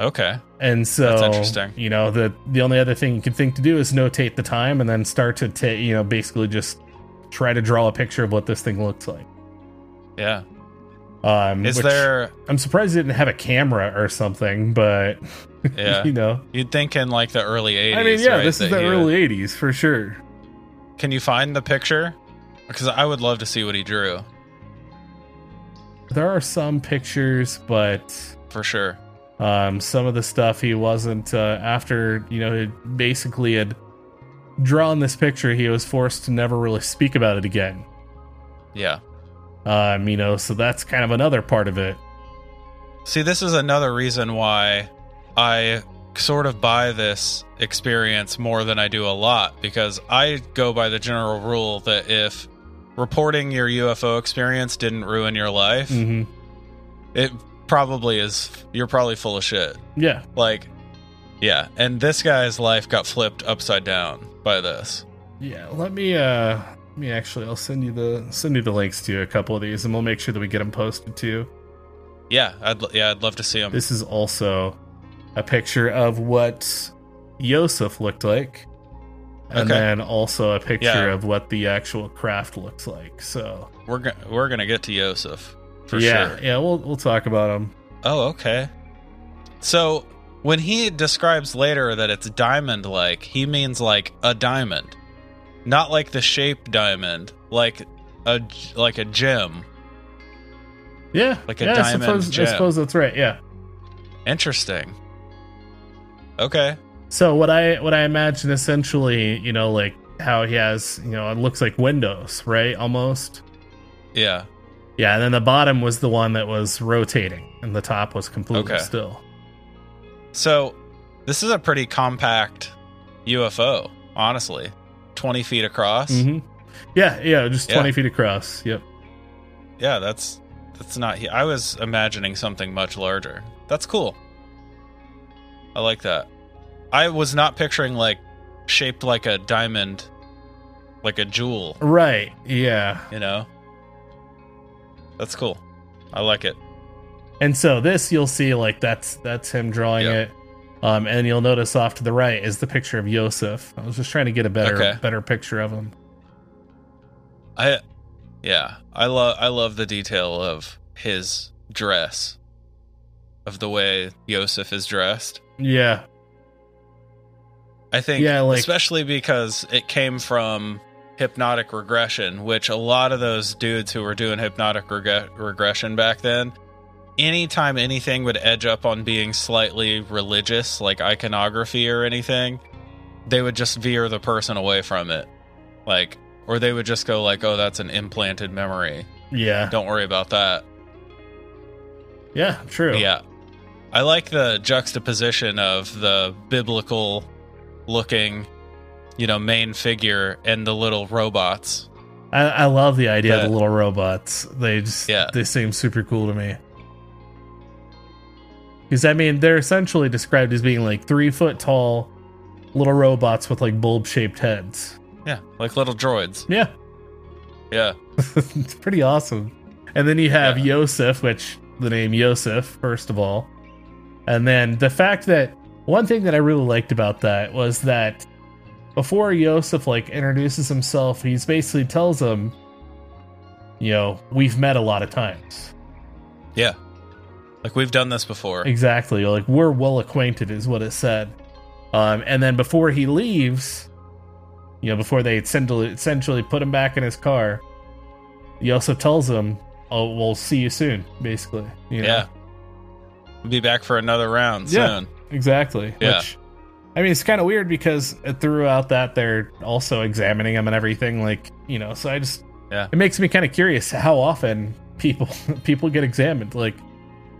Okay. And so, that's interesting. The only other thing you can think to do is notate the time and then start to basically just try to draw a picture of what this thing looks like. Yeah. I'm surprised it didn't have a camera or something, but yeah. You'd think in the early 80s. I mean, yeah, right, this is the early 80s for sure. Can you find the picture? Because I would love to see what he drew. There are some pictures, but for sure, some of the stuff he wasn't. After he basically had drawn this picture, he was forced to never really speak about it again. Yeah, so that's kind of another part of it. See, this is another reason why I sort of buy this experience more than I do a lot, because I go by the general rule that if reporting your UFO experience didn't ruin your life, mm-hmm. It probably is. You're probably full of shit. Yeah. And this guy's life got flipped upside down by this. Yeah. Let me actually, I'll send you the links to a couple of these, and we'll make sure that we get them posted too. Yeah. I'd love to see them. This is also a picture of what Joseph looked like. And then also a picture of what the actual craft looks like. So we're going to get to Joseph for sure. Yeah, we'll talk about him. Oh, okay. So when he describes later that it's diamond-like, he means like a diamond, not like the shape diamond, like a gem. Yeah, like a diamond. I suppose that's right. Yeah. Interesting. Okay. So what I imagine essentially, how he has, it looks like windows, right? Almost. Yeah. Yeah. And then the bottom was the one that was rotating, and the top was completely still. So this is a pretty compact UFO, honestly. 20 feet across. Mm-hmm. Yeah. Yeah. Just 20 feet across. Yep. Yeah. That's not, I was imagining something much larger. That's cool. I like that. I was not picturing shaped like a diamond, like a jewel. Right. Yeah. That's cool. I like it. And so this, you'll see, like, that's him drawing it. And you'll notice off to the right is the picture of Joseph. I was just trying to get a better picture of him. I love the detail of his dress, of the way Joseph is dressed. Yeah. I think, especially because it came from hypnotic regression, which a lot of those dudes who were doing hypnotic regression back then, anytime anything would edge up on being slightly religious, like iconography or anything, they would just veer the person away from it. Like, or they would just go like, oh, that's an implanted memory. Yeah. Don't worry about that. Yeah, true. Yeah. I like the juxtaposition of the biblical looking, you know, main figure and the little robots. I love the idea of the little robots. They just, they seem super cool to me. Because, I mean, they're essentially described as being like 3-foot tall little robots with like bulb shaped heads. Yeah, like little droids. Yeah. Yeah. It's pretty awesome. And then you have Joseph, which the name Joseph, first of all. And then the fact that one thing that I really liked about that was that before Joseph like introduces himself, he's basically tells him, you know, we've met a lot of times. Yeah. Like, we've done this before. Exactly. Like, we're well acquainted is what it said. And then before he leaves, you know, before they essentially put him back in his car, he also tells him, oh, we'll see you soon, basically. You know? Yeah. We'll be back for another round soon. Exactly. Yeah. Which, I mean, it's kind of weird because throughout that, they're also examining him and everything. Like, you know, so I just... Yeah. It makes me kind of curious how often people get examined. Like,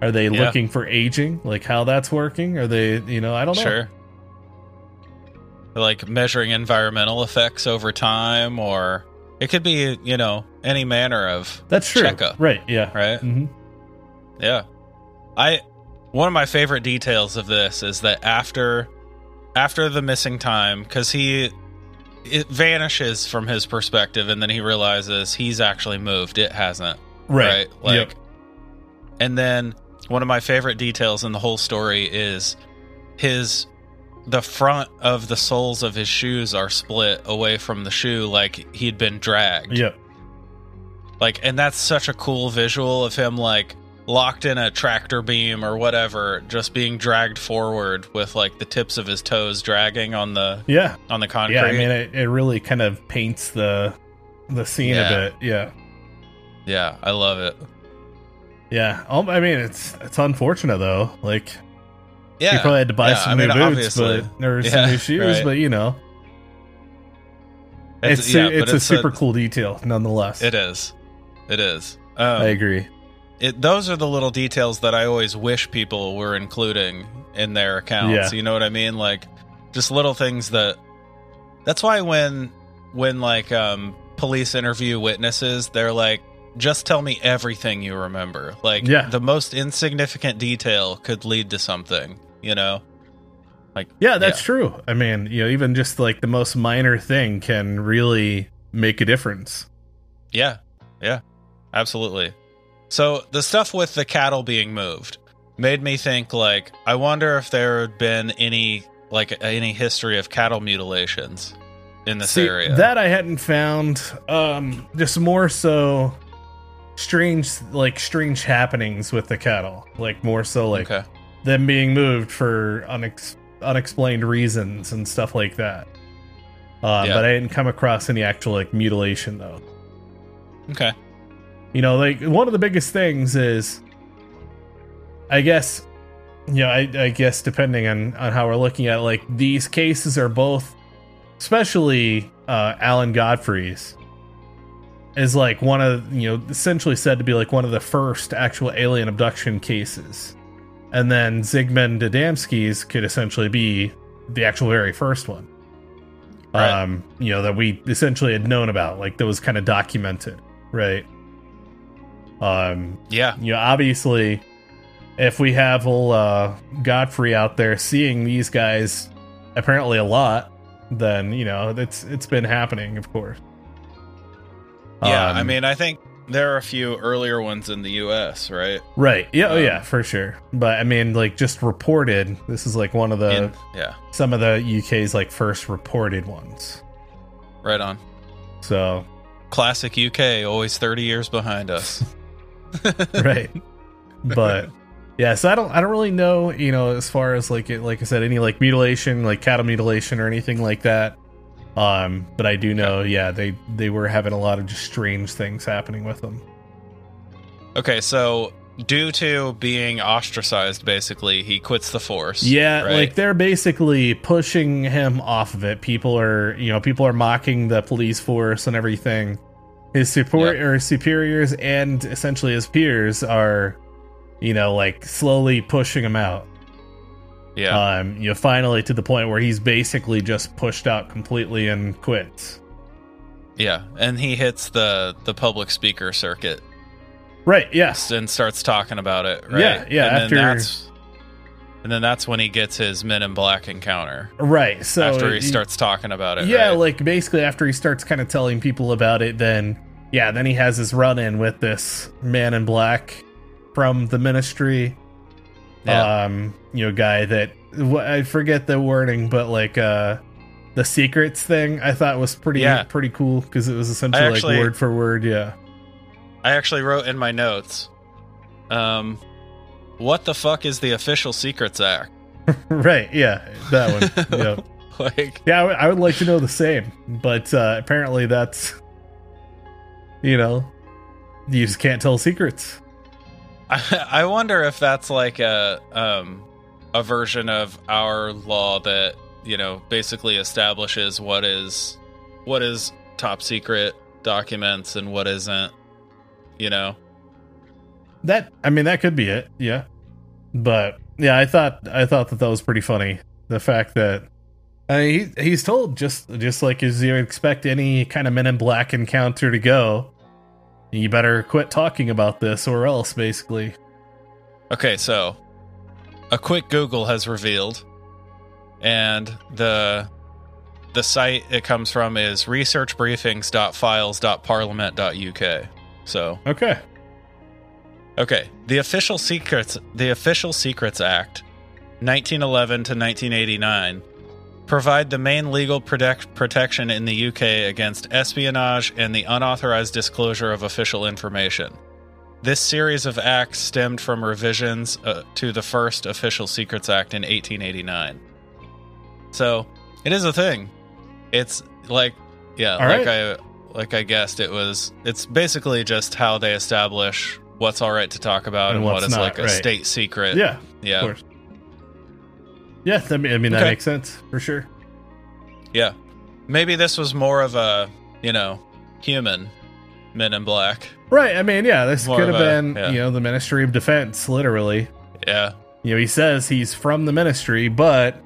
are they looking for aging? Like, how that's working? Are they, you know, I don't know. Sure. Like, measuring environmental effects over time, or it could be, you know, any manner of checkup. Right, yeah. Right? Mm-hmm. Yeah. One of my favorite details of this is that after the missing time, because it vanishes from his perspective, and then he realizes he's actually moved. It hasn't. Right? Like, and then... One of my favorite details in the whole story is the front of the soles of his shoes are split away from the shoe like he'd been dragged. Yep. Like, and that's such a cool visual of him like locked in a tractor beam or whatever, just being dragged forward with like the tips of his toes dragging on the on the concrete. Yeah, I mean it really kind of paints the scene a bit. Yeah. Yeah, I love it. Yeah, I mean it's unfortunate though. Like, he probably had to buy some new boots, or some new shoes, but you know, it's a super cool detail nonetheless. It is. I agree. Those are the little details that I always wish people were including in their accounts. Yeah. You know what I mean? Like, just little things that's why when like police interview witnesses, they're like, just tell me everything you remember. Like, the most insignificant detail could lead to something, you know? Like, yeah, that's true. I mean, you know, even just like the most minor thing can really make a difference. Yeah. Yeah. Absolutely. So the stuff with the cattle being moved made me think, like, I wonder if there had been any history of cattle mutilations in this area. That I hadn't found. Just more so strange happenings with the cattle, like more so like them being moved for unexplained reasons and stuff like that. But I didn't come across any actual like mutilation though. Okay. You know, like one of the biggest things is, I guess, you know, I guess depending on how we're looking at it, like these cases are both, especially Alan Godfrey's, is like one of, you know, essentially said to be like one of the first actual alien abduction cases. And then Zygmunt Adamski's could essentially be the actual very first one. Right. You know, that we essentially had known about, like that was kind of documented, right? You know, obviously if we have old Godfrey out there seeing these guys apparently a lot, then, you know, it's been happening, of course. Yeah, I mean, I think There are a few earlier ones in the U.S., right? Right. Yeah. Oh, yeah, for sure. But I mean, like, just reported. This is like one of the some of the UK's like first reported ones. Right on. So, classic UK, always 30 years behind us. Right. But yeah, so I don't really know, you know, as far as like it, like I said, any like mutilation, like cattle mutilation or anything like that. But I do know, yeah, they were having a lot of just strange things happening with them. Okay, so due to being ostracized, basically, he quits the force. Yeah, right? Like they're basically pushing him off of it. People are, you know, people are mocking the police force and everything. His superiors and essentially his peers are, you know, like slowly pushing him out. Yeah. You know, finally to the point where he's basically just pushed out completely and quits. Yeah, and he hits the public speaker circuit. Right, yeah. And starts talking about it, right? Yeah, yeah. And then that's when he gets his Men in Black encounter. Right, so... After he starts talking about it, yeah, right? Like, basically after he starts kind of telling people about it, then he has his run-in with this Man in Black from the Ministry... Yeah. You know, guy that I forget the wording, but like the secrets thing I thought was pretty cool because it was essentially actually, like word for word. Yeah, I actually wrote in my notes, what the fuck is the Official Secrets Act? Right, yeah, that one. Yeah, like, yeah, I would like to know the same, but apparently that's, you know, you just can't tell secrets. I wonder if that's like a version of our law that, you know, basically establishes what is top secret documents and what isn't, you know. That, I mean, that could be it, yeah. But yeah, I thought that was pretty funny. The fact that I mean, he's told just like as you expect any kind of Men in Black encounter to go. You better quit talking about this or else, basically. Okay, so a quick Google has revealed, and the site it comes from is researchbriefings.files.parliament.uk. So Okay. The Official Secrets Act, 1911 to 1989, provide the main legal protection in the UK against espionage and the unauthorized disclosure of official information. This series of acts stemmed from revisions to the first Official Secrets Act in 1889. So, it is a thing. It's like, yeah, all like right. I guessed it was, it's basically just how they establish what's all right to talk about and what is not, like a state secret. Yeah, yeah. Of course. Yeah, I mean that makes sense for sure. Yeah, maybe this was more of a, you know, human Men in Black, right? I mean, yeah, this more could have been, you know, the Ministry of Defense, literally. Yeah, you know, he says he's from the Ministry, but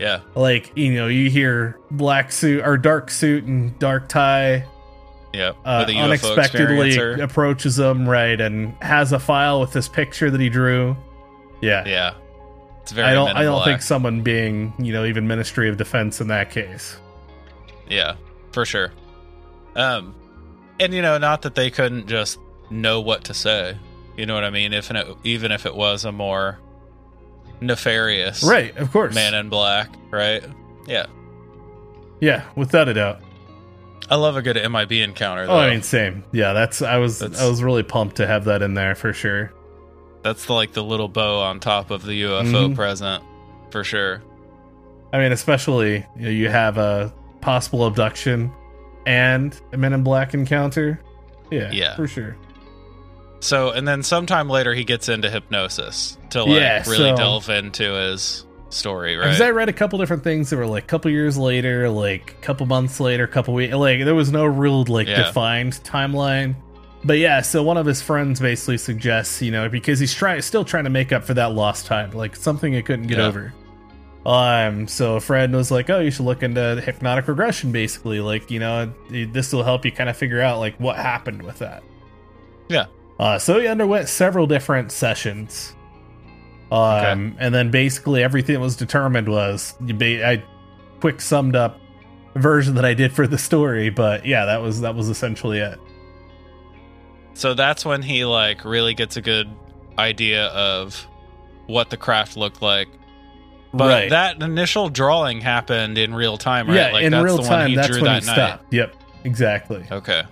yeah, like, you know, you hear black suit or dark suit and dark tie. Yeah, unexpectedly approaches him, right, and has a file with this picture that he drew. Yeah, yeah. I don't think someone being, you know, even Ministry of Defense in that case. Yeah, for sure. And, you know, not that they couldn't just know what to say. You know what I mean? Even if it was a more nefarious, right? Of course, Man in Black, right? Yeah, yeah, without a doubt. I love a good MIB encounter, though. Oh, I mean, same. Yeah, I was really pumped to have that in there for sure. That's like the little bow on top of the UFO present, for sure. I mean, especially, you know, you have a possible abduction and a Men in Black encounter. Yeah, yeah, for sure. So, and then sometime later he gets into hypnosis to like really delve into his story, right? Because I read a couple different things that were like a couple years later, like a couple months later, a couple weeks. Like there was no real like defined timeline. But yeah, so one of his friends basically suggests, you know, because he's still trying to make up for that lost time, like something he couldn't get over. So a friend was like, oh, you should look into hypnotic regression, basically. Like, you know, this will help you kind of figure out, like, what happened with that. Yeah. So he underwent several different sessions. And then basically everything that was determined was, I quick summed up version that I did for the story, but yeah, that was essentially it. So that's when he like really gets a good idea of what the craft looked like. But right. that initial drawing happened in real time, right? Yeah, like, in that's real the time, one he that's drew when that he night. Stopped. Yep, exactly. Okay.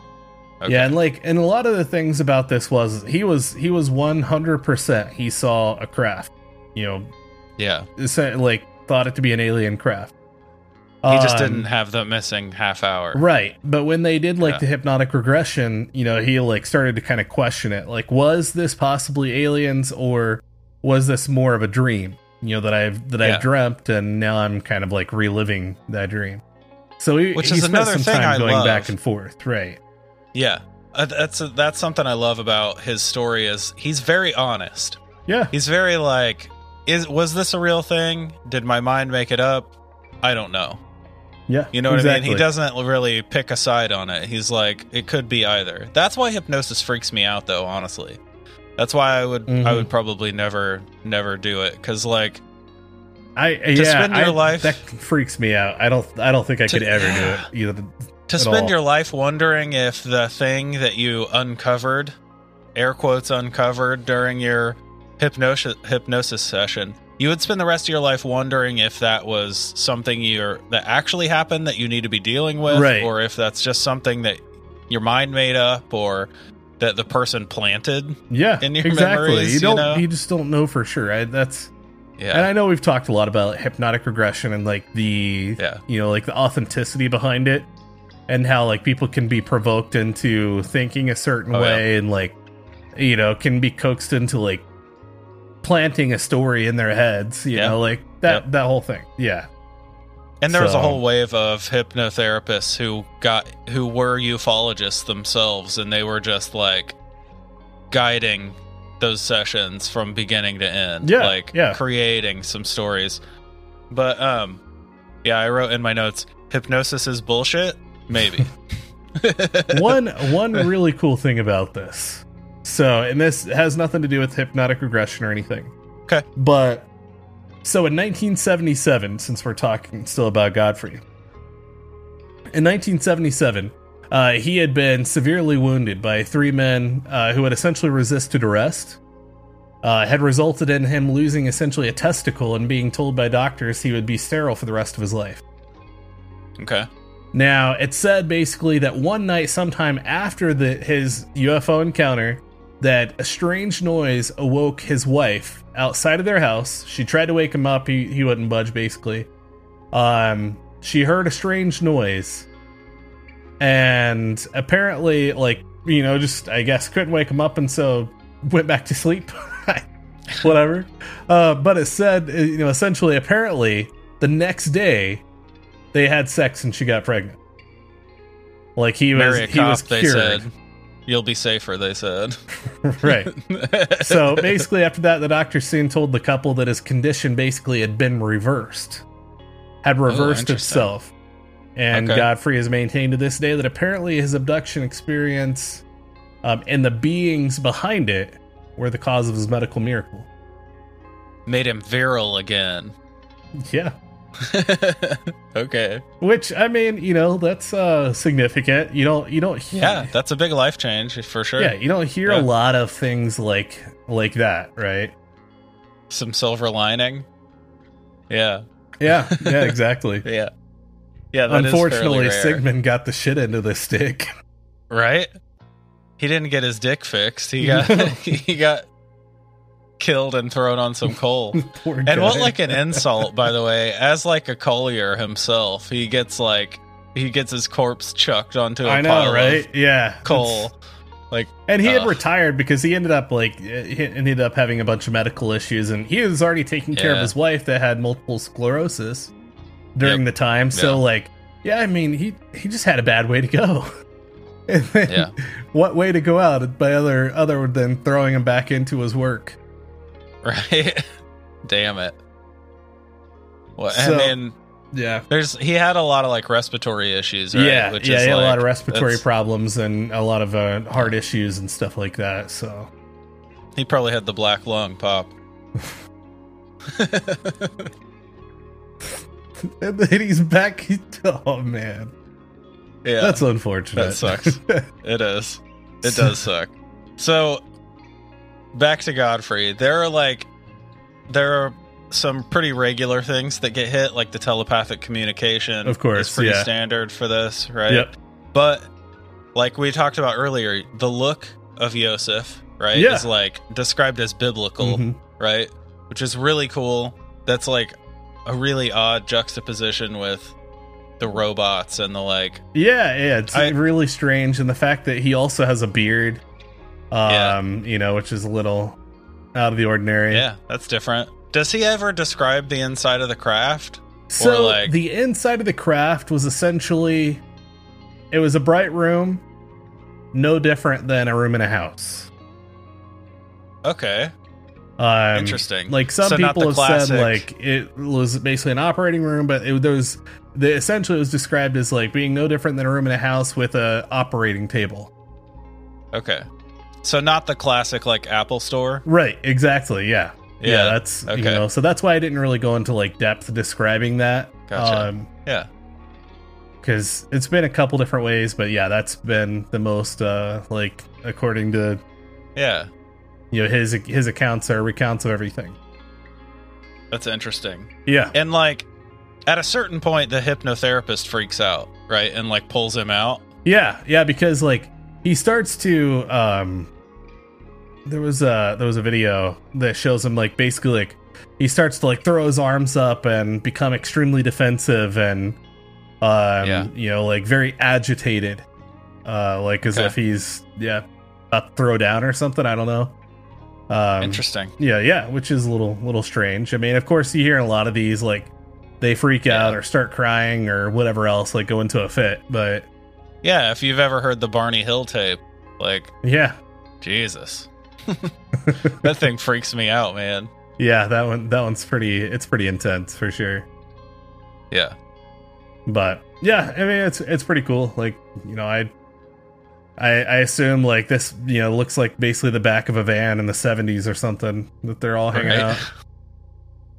Yeah, and a lot of the things about this was he was 100% he saw a craft, Yeah. Thought it to be an alien craft. He just didn't have the missing half hour. Right. But when they did the hypnotic regression, he started to kind of question it. Was this possibly aliens, or was this more of a dream? That I've dreamt, and now I'm kind of reliving that dream. So he spent another some thing time I going love. Back and forth, right? Yeah, that's something I love about his story is he's very honest. Yeah, he's very was this a real thing? Did my mind make it up? I don't know. Yeah, exactly. What I mean? He doesn't really pick a side on it. He's it could be either. That's why hypnosis freaks me out, though. Honestly. That's why I would probably never do it, because spend your life that freaks me out. I don't think I could ever do it either. To spend your life wondering if the thing that you uncovered, air quotes uncovered, during your hypnosis session, you would spend the rest of your life wondering if that was something that actually happened that you need to be dealing with, right. or if that's just something that your mind made up, or that the person planted in your memories. You just don't know for sure. And I know we've talked a lot about hypnotic regression and the authenticity behind it, and how people can be provoked into thinking a certain way, and can be coaxed into planting a story in their heads, that whole thing. Yeah. And there was a whole wave of hypnotherapists who were ufologists themselves, and they were just guiding those sessions from beginning to end, creating some stories. But I wrote in my notes, hypnosis is bullshit, maybe. one really cool thing about this. So, and this has nothing to do with hypnotic regression or anything. Okay. But so in 1977, since we're talking still about Godfrey, in 1977, he had been severely wounded by three men who had essentially resisted arrest, had resulted in him losing essentially a testicle and being told by doctors he would be sterile for the rest of his life. Okay. Now, it said basically that one night sometime after his UFO encounter, that a strange noise awoke his wife outside of their house. She tried to wake him up. He wouldn't budge, basically. She heard a strange noise, and apparently, just, I guess, couldn't wake him up, and so went back to sleep. Whatever. But it said, essentially, apparently, the next day, they had sex, and she got pregnant. He was cured. They said. You'll be safer, they said. Right. So basically after that, the doctor soon told the couple that his condition basically had been reversed. Had reversed itself. And Godfrey has maintained to this day that apparently his abduction experience and the beings behind it were the cause of his medical miracle. Made him virile again. Yeah. Okay. Which I mean, that's significant. You don't hear. Yeah, that's a big life change for sure. Yeah, you don't hear a lot of things like that, right? Some silver lining. Yeah. Yeah, exactly. Yeah. Yeah, that unfortunately, is Sigmund got the shit into the stick. Right? He didn't get his dick fixed. He got killed and thrown on some coal. And what an insult, by the way, as a collier himself, he gets his corpse chucked onto a pile right? of yeah. coal. And he had retired because he ended up having a bunch of medical issues, and he was already taking care of his wife that had multiple sclerosis during the time. So he just had a bad way to go. And then, what way to go out by other than throwing him back into his work. Right. Damn it. Well, he had a lot of respiratory issues, right? Yeah. Which is, he had a lot of respiratory problems and a lot of heart issues and stuff like that. So he probably had the black lung pop. And then he's back. Oh man. Yeah. That's unfortunate. That sucks. It is. It does suck. So back to Godfrey. There are some pretty regular things that get hit, like the telepathic communication. Of course, it's pretty standard for this, right? Yep. But like we talked about earlier, the look of Joseph, right, is like described as biblical, right? Which is really cool. That's like a really odd juxtaposition with the robots and the like. It's really strange, and the fact that he also has a beard, you know, which is a little out of the ordinary. Yeah, that's different. Does he ever describe the inside of the craft? So the inside of the craft was essentially, it was a bright room, no different than a room in a house. Okay. Interesting. Like some people have said, like it was basically an operating room, but essentially it was described as like being no different than a room in a house with a operating table. Okay. So not the classic like Apple store. Right. Exactly. Yeah. Yeah, that's okay. You know, so that's why I didn't really go into like depth describing that. Gotcha. Because it's been a couple different ways, but yeah, that's been the most like according to you know, his accounts are recounts of everything. That's interesting. Yeah, and like at a certain point, the hypnotherapist freaks out, right, and like pulls him out. Yeah, because like he starts to There was a video that shows him like basically like he starts to like throw his arms up and become extremely defensive and you know, like very agitated, as if he's about to throw down or something. I don't know. Interesting. Yeah, which is a little strange. I mean, of course, you hear a lot of these like they freak out or start crying or whatever else, like go into a fit. But yeah, if you've ever heard the Barney Hill tape, like Jesus. That thing freaks me out, man. Yeah, that one's pretty intense for sure. Yeah. But yeah, I mean it's pretty cool. Like, you know, I assume like this, you know, looks like basically the back of a van in the 70s or something that they're all hanging out.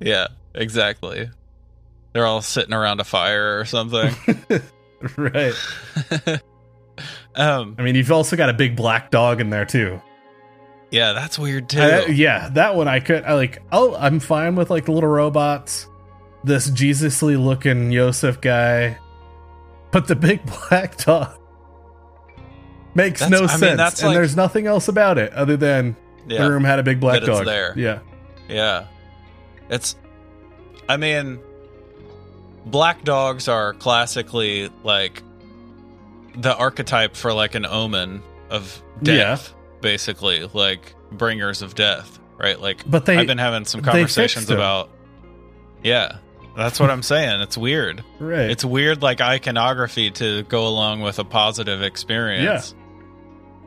Yeah, exactly. They're all sitting around a fire or something. Right. I mean, you've also got a big black dog in there too. Yeah, that's weird too. That one I'm fine with like the little robots. This Jesus-y looking Joseph guy, but the big black dog makes no sense. And there's nothing else about it other than the room had a big black dog. It's there. Yeah. Black dogs are classically like the archetype for like an omen of death. Basically, like bringers of death, right? Like, but I've been having some conversations about. Yeah, that's what I'm saying. It's weird, right? It's weird, like iconography to go along with a positive experience,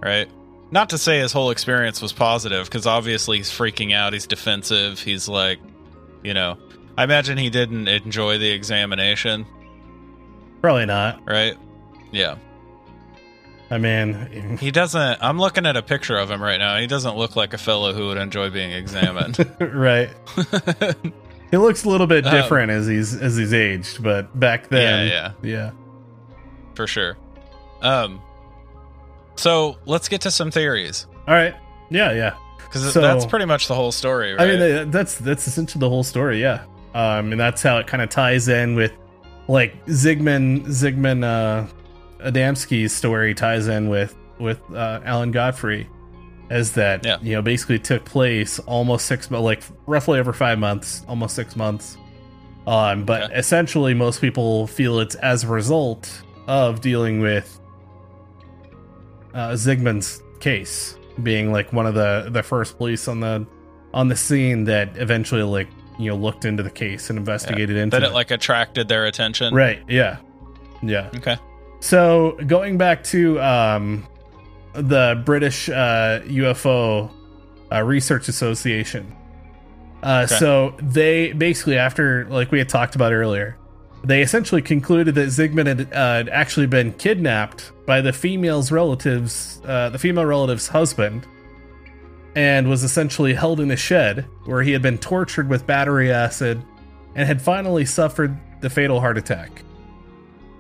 right? Not to say his whole experience was positive, because obviously he's freaking out, he's defensive, he's like, you know, I imagine he didn't enjoy the examination. Probably not, right? Yeah. I mean, he doesn't. I'm looking at a picture of him right now. He doesn't look like a fellow who would enjoy being examined. Right. He looks a little bit different as he's aged, but back then, yeah, for sure. So let's get to some theories. All right. Yeah. Because that's pretty much the whole story, right? I mean, that's essentially the whole story. Yeah. And that's how it kind of ties in with like Zygmunt. Adamski's story ties in with Alan Godfrey, as that you know, basically took place almost 6 months, like roughly over 5 months, almost 6 months. But essentially, most people feel it's as a result of dealing with Zygmunt's case, being like one of the first police on the scene that eventually like, you know, looked into the case and investigated into it. That it like attracted their attention, right? Yeah. Okay. So going back to the British UFO Research Association, so they basically, after like we had talked about earlier, they essentially concluded that Zygmunt had actually been kidnapped by the female relative's husband, and was essentially held in a shed where he had been tortured with battery acid, and had finally suffered the fatal heart attack.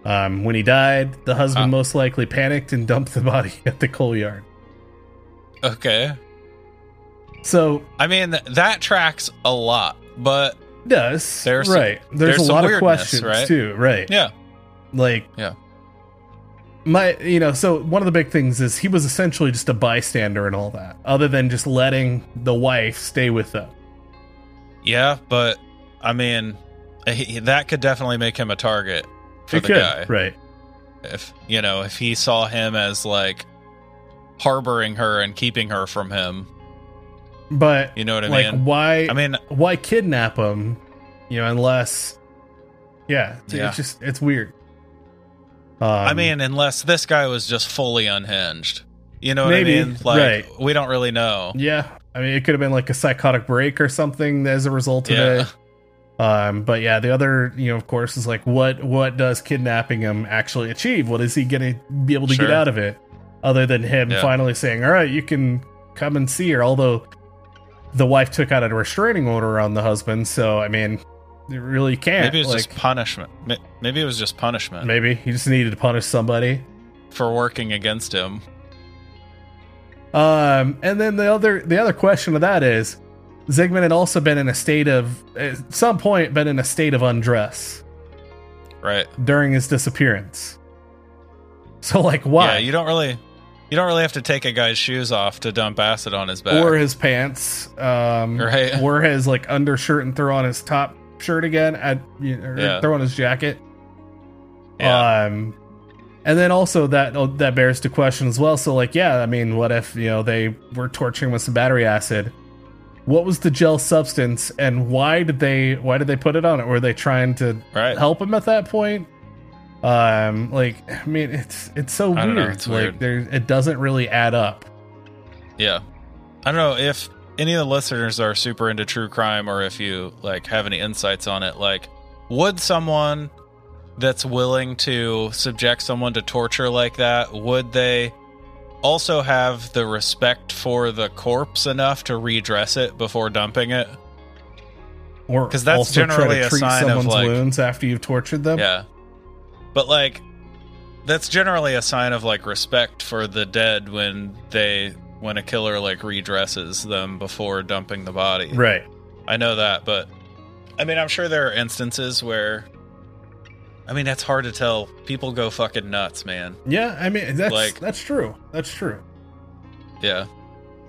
When he died, the husband most likely panicked and dumped the body at the coal yard. Okay. So I mean that tracks a lot, but does there's a lot of questions, right? Too, right? Yeah. Like, yeah. So one of the big things is he was essentially just a bystander and all that, other than just letting the wife stay with them. Yeah, but I mean, that could definitely make him a target for the guy, right? If he saw him as like harboring her and keeping her from him. But you know what I mean? Why kidnap him? Unless, it's weird. Unless this guy was just fully unhinged, what I mean? Like, right. We don't really know. Yeah. I mean, it could have been like a psychotic break or something as a result of it. But yeah, the other, of course, is like, what does kidnapping him actually achieve? What is he going to be able to get out of it? Other than him finally saying, all right, you can come and see her. Although the wife took out a restraining order on the husband. So, I mean, it really can't. Maybe it was just punishment. Maybe he just needed to punish somebody for working against him. And then the other question of that is, Zygmunt had also been in a state of, at some point, undress. Right. During his disappearance. So, like, why? Yeah, you don't really have to take a guy's shoes off to dump acid on his back. Or his pants. Right. Or his, undershirt and throw on his top shirt again. Throw on his jacket. Yeah. And then also that bears to question as well. So, what if, they were torturing with some battery acid? What was the gel substance, and why did they put it on it? Were they trying to help him at that point? It's so weird. I don't know, it's weird. It doesn't really add up. Yeah. I don't know if any of the listeners are super into true crime, or if you have any insights on it. Would someone that's willing to subject someone to torture like that, would they also have the respect for the corpse enough to redress it before dumping it? Or because that's also generally try to treat a sign someone's of wounds after you've tortured them. Yeah, but that's generally a sign of respect for the dead when a killer redresses them before dumping the body. Right. I know that, but I mean, I'm sure there are instances where. I mean, that's hard to tell. People go fucking nuts, man. Yeah, I mean, that's true. That's true. Yeah.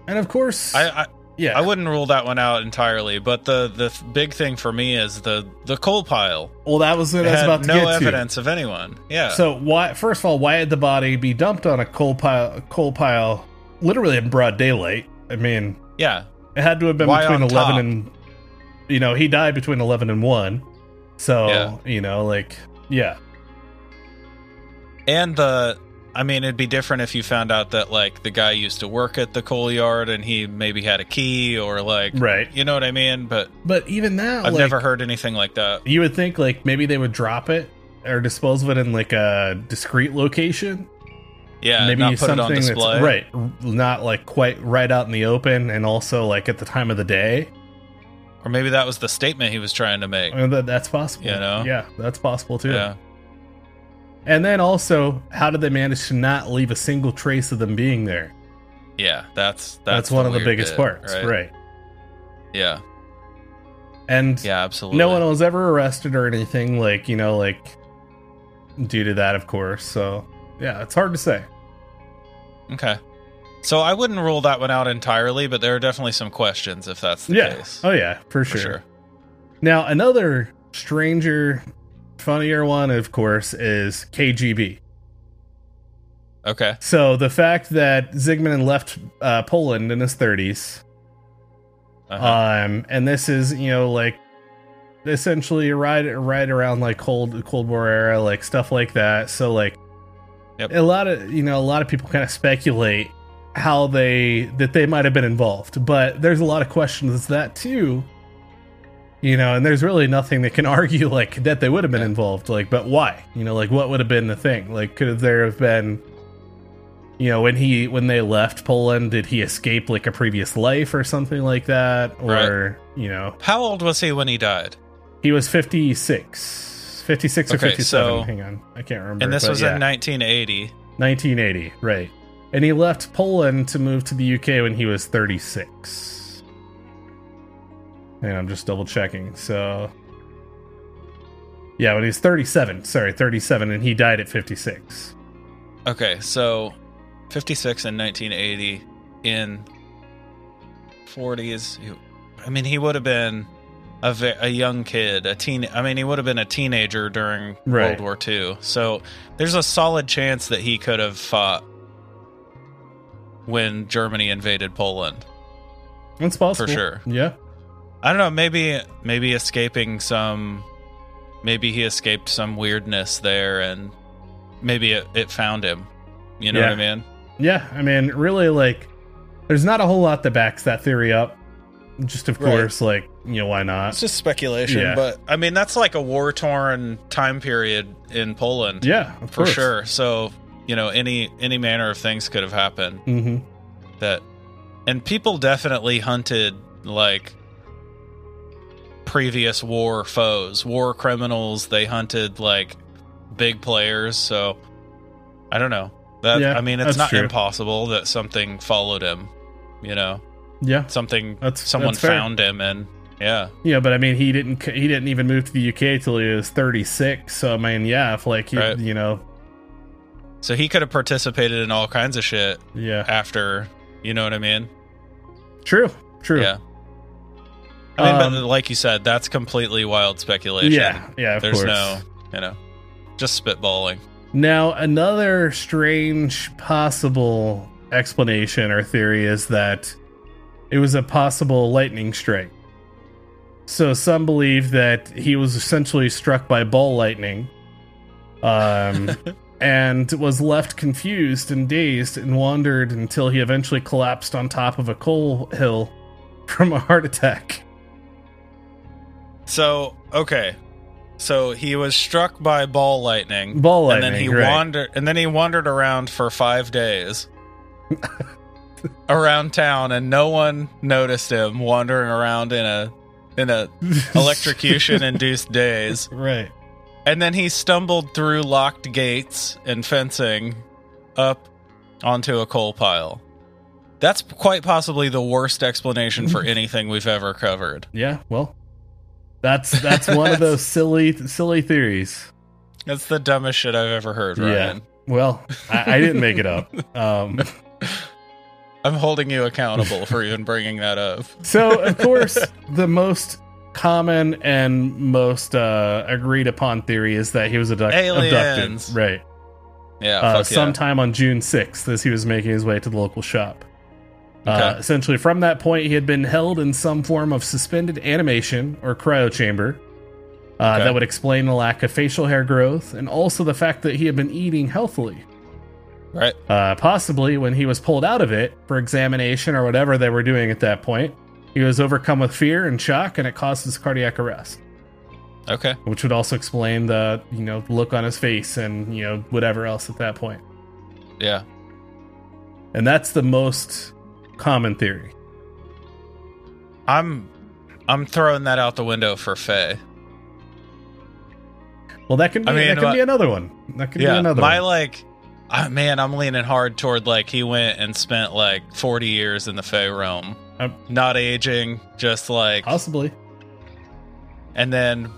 And of course, I wouldn't rule that one out entirely, but the big thing for me is the coal pile. Well, that was what I was about to get to. No evidence of anyone. Yeah. So why had the body be dumped on a coal pile literally in broad daylight? I mean, yeah. It had to have been between 11 and he died between 11 and 1. So, yeah. And it'd be different if you found out that the guy used to work at the coal yard and he maybe had a key or right. You know what I mean? But even now, I've never heard anything like that. You would think maybe they would drop it or dispose of it in a discreet location. Yeah. Maybe not put something it on display. That's right. Not quite right out in the open. And also at the time of the day. Or maybe that was the statement he was trying to make. That's possible. Yeah, that's possible too. Yeah. And then also, how did they manage to not leave a single trace of them being there? Yeah, that's one of the biggest parts, right? Yeah. And absolutely. No one was ever arrested or anything due to that, of course. So, yeah, it's hard to say. Okay. So I wouldn't rule that one out entirely, but there are definitely some questions if that's the case. Oh yeah, for sure. Now, another stranger, funnier one, of course, is KGB. Okay. So the fact that Zygmunt left Poland in his 30s, and this is, essentially right around Cold War era, stuff like that. So a lot of people kind of speculate how they might have been involved, but there's a lot of questions as that too, and there's really nothing that can argue that they would have been involved, but why, what would have been the thing, could there have been, when they left Poland, did he escape a previous life or something like that? Or right. How old was he when he died? He was 56 or 57, hang on, I can't remember, and this was in 1980, right? and he left Poland to move to the UK when he was 36. And I'm just double checking, so... yeah, when he's 37. Sorry, 37, and he died at 56. Okay, so 56 in 1980 in 40s. I mean, he would have been a young kid, a teen. I mean, he would have been a teenager during right. World War II. So there's a solid chance that he could have fought when Germany invaded Poland. That's possible. For sure. Yeah. I don't know. Maybe escaping some. Maybe he escaped some weirdness there, and maybe it found him. You know yeah. what I mean? Yeah. I mean, really, like, there's not a whole lot that backs that theory up. Just, of course, right. like, you know, why not? It's just speculation, yeah. but... I mean, that's like a war-torn time period in Poland. Yeah, of course. For sure. So, you know, any manner of things could have happened. Mm-hmm. That... and people definitely hunted, like... previous war foes, war criminals. They hunted like big players, so I don't know that yeah, I mean it's not true. Impossible that something followed him, you know. Yeah, something someone found him. And yeah but I mean he didn't even move to the UK till he was 36, so I mean yeah, if like he, right. you know, so he could have participated in all kinds of shit yeah after, you know what I mean? True yeah. I mean, but like you said, that's completely wild speculation. Yeah, of course. There's no, you know, just spitballing. Now, another strange possible explanation or theory is that it was a possible lightning strike. So some believe that he was essentially struck by ball lightning, and was left confused and dazed and wandered until he eventually collapsed on top of a coal hill from a heart attack. So, okay. So he was struck by ball lightning. And then he wandered around for 5 days around town, and no one noticed him wandering around in a electrocution induced daze. Right. And then he stumbled through locked gates and fencing up onto a coal pile. That's quite possibly the worst explanation for anything we've ever covered. Yeah, well. That's one of those silly theories. That's the dumbest shit I've ever heard, Ryan. Yeah. Well, I didn't make it up. I'm holding you accountable for even bringing that up. So, of course, the most common and most agreed upon theory is that he was abducted. Right. Yeah. Sometime on June 6th as he was making his way to the local shop. Okay. Essentially, from that point, he had been held in some form of suspended animation or cryo chamber that would explain the lack of facial hair growth and also the fact that he had been eating healthily. Right. Possibly when he was pulled out of it for examination or whatever they were doing at that point, he was overcome with fear and shock, and it causes cardiac arrest. Okay. Which would also explain the, you know, look on his face and, you know, whatever else at that point. Yeah. And that's the most... common theory. I'm throwing that out the window for Faye. Well, that could be another one. That could be another one. I'm leaning hard toward like he went and spent like 40 years in the Fae realm, not aging, just like possibly. And then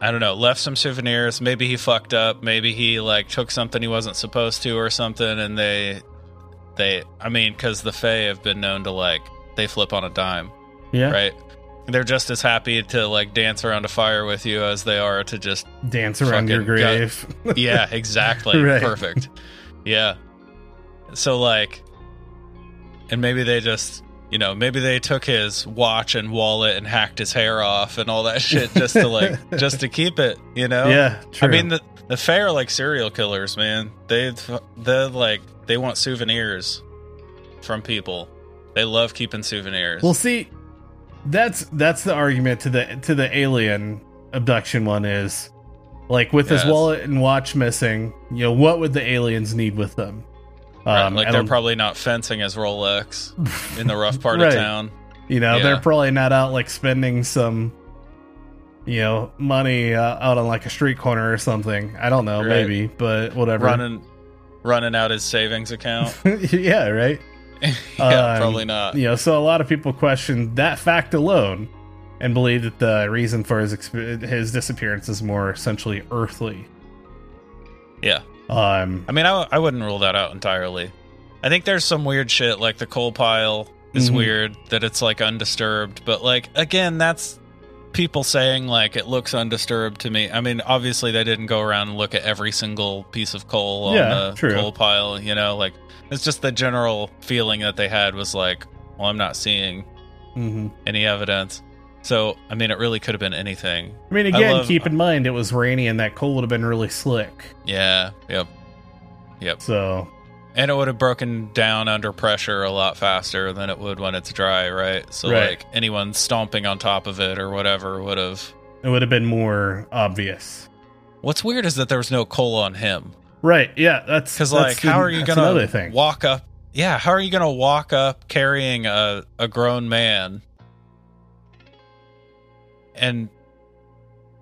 I don't know, left some souvenirs. Maybe he fucked up. Maybe he like took something he wasn't supposed to or something, and they, I mean, because the Fae have been known to, like, they flip on a dime. Yeah. Right? They're just as happy to, like, dance around a fire with you as they are to just... dance around your grave. Yeah, exactly. Right. Perfect. Yeah. So, like... and maybe they just, you know, maybe they took his watch and wallet and hacked his hair off and all that shit just to, like, just to keep it, you know? Yeah, true. I mean, the Fae are, like, serial killers, man. They're, like... they want souvenirs from people. They love keeping souvenirs. Well, see, that's the argument to the alien abduction one is, like, with his wallet and watch missing, you know, what would the aliens need with them? Right, like they're probably not fencing his Rolex in the rough part right. of town. You know, they're probably not out, like, spending some, you know, money out on, like, a street corner or something. I don't know, right. maybe, but whatever. Running... running out his savings account. Yeah, right? Yeah, probably not. You know, so a lot of people question that fact alone and believe that the reason for his disappearance is more essentially earthly. Yeah. I mean, I wouldn't rule that out entirely. I think there's some weird shit, like the coal pile is weird, that it's, like, undisturbed. But, like, again, that's people saying, like, it looks undisturbed to me. I mean, obviously they didn't go around and look at every single piece of coal on the coal pile, you know? Like, it's just the general feeling that they had was, like, well, I'm not seeing any evidence. So, I mean, it really could have been anything. I mean, again, keep in mind, it was rainy and that coal would have been really slick. Yeah, yep. So... and it would have broken down under pressure a lot faster than it would when it's dry, right? So, like, anyone stomping on top of it or whatever would have... it would have been more obvious. What's weird is that there was no coal on him. Right, yeah, that's... because, like, how are you going to walk up... yeah, how are you going to walk up carrying a grown man? And...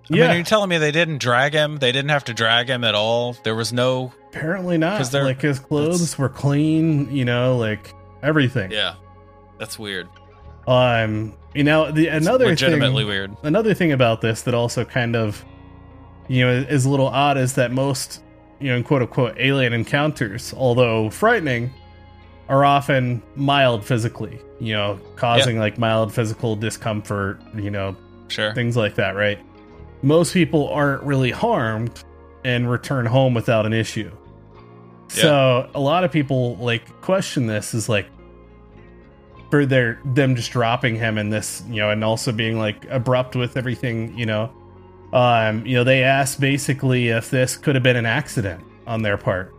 I mean, are you telling me they didn't drag him? They didn't have to drag him at all? There was no... apparently not. Like, his clothes were clean, you know, like, everything. Yeah, that's weird. You know, another thing about this that also kind of, you know, is a little odd is that most, you know, quote-unquote alien encounters, although frightening, are often mild physically, you know, causing, like, mild physical discomfort, you know, things like that, right? Most people aren't really harmed and return home without an issue. So a lot of people, like, question this is, like, for them just dropping him in this, you know, and also being, like, abrupt with everything, you know. You know, they asked basically if this could have been an accident on their part.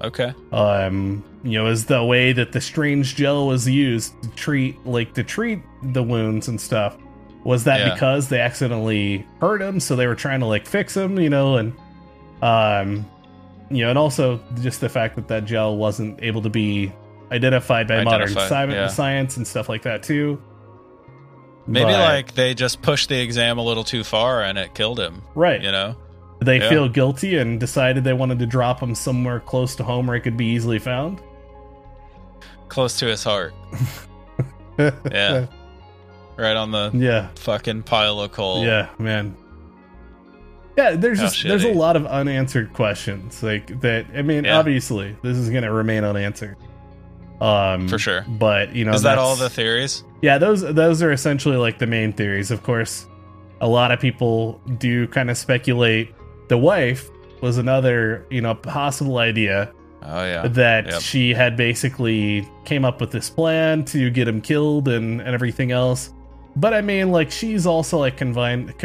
Okay. You know, is the way that the strange gel was used to treat the wounds and stuff, was that because they accidentally hurt him, so they were trying to, like, fix him, you know, and you know, and also just the fact that that gel wasn't able to be identified by modern science and stuff like that too. Maybe like they just pushed the exam a little too far and it killed him. Right. You know, they feel guilty and decided they wanted to drop him somewhere close to home where it could be easily found. Close to his heart. Yeah. Right on the fucking pile of coal. Yeah, man. Yeah, there's a lot of unanswered questions, like, that. I mean, obviously, this is going to remain unanswered. For sure. But, you know, is that all the theories? Yeah, those are essentially, like, the main theories. Of course, a lot of people do kind of speculate the wife was another, you know, possible idea. Oh yeah. That she had basically came up with this plan to get him killed and everything else. But I mean, like, she's also, like, confined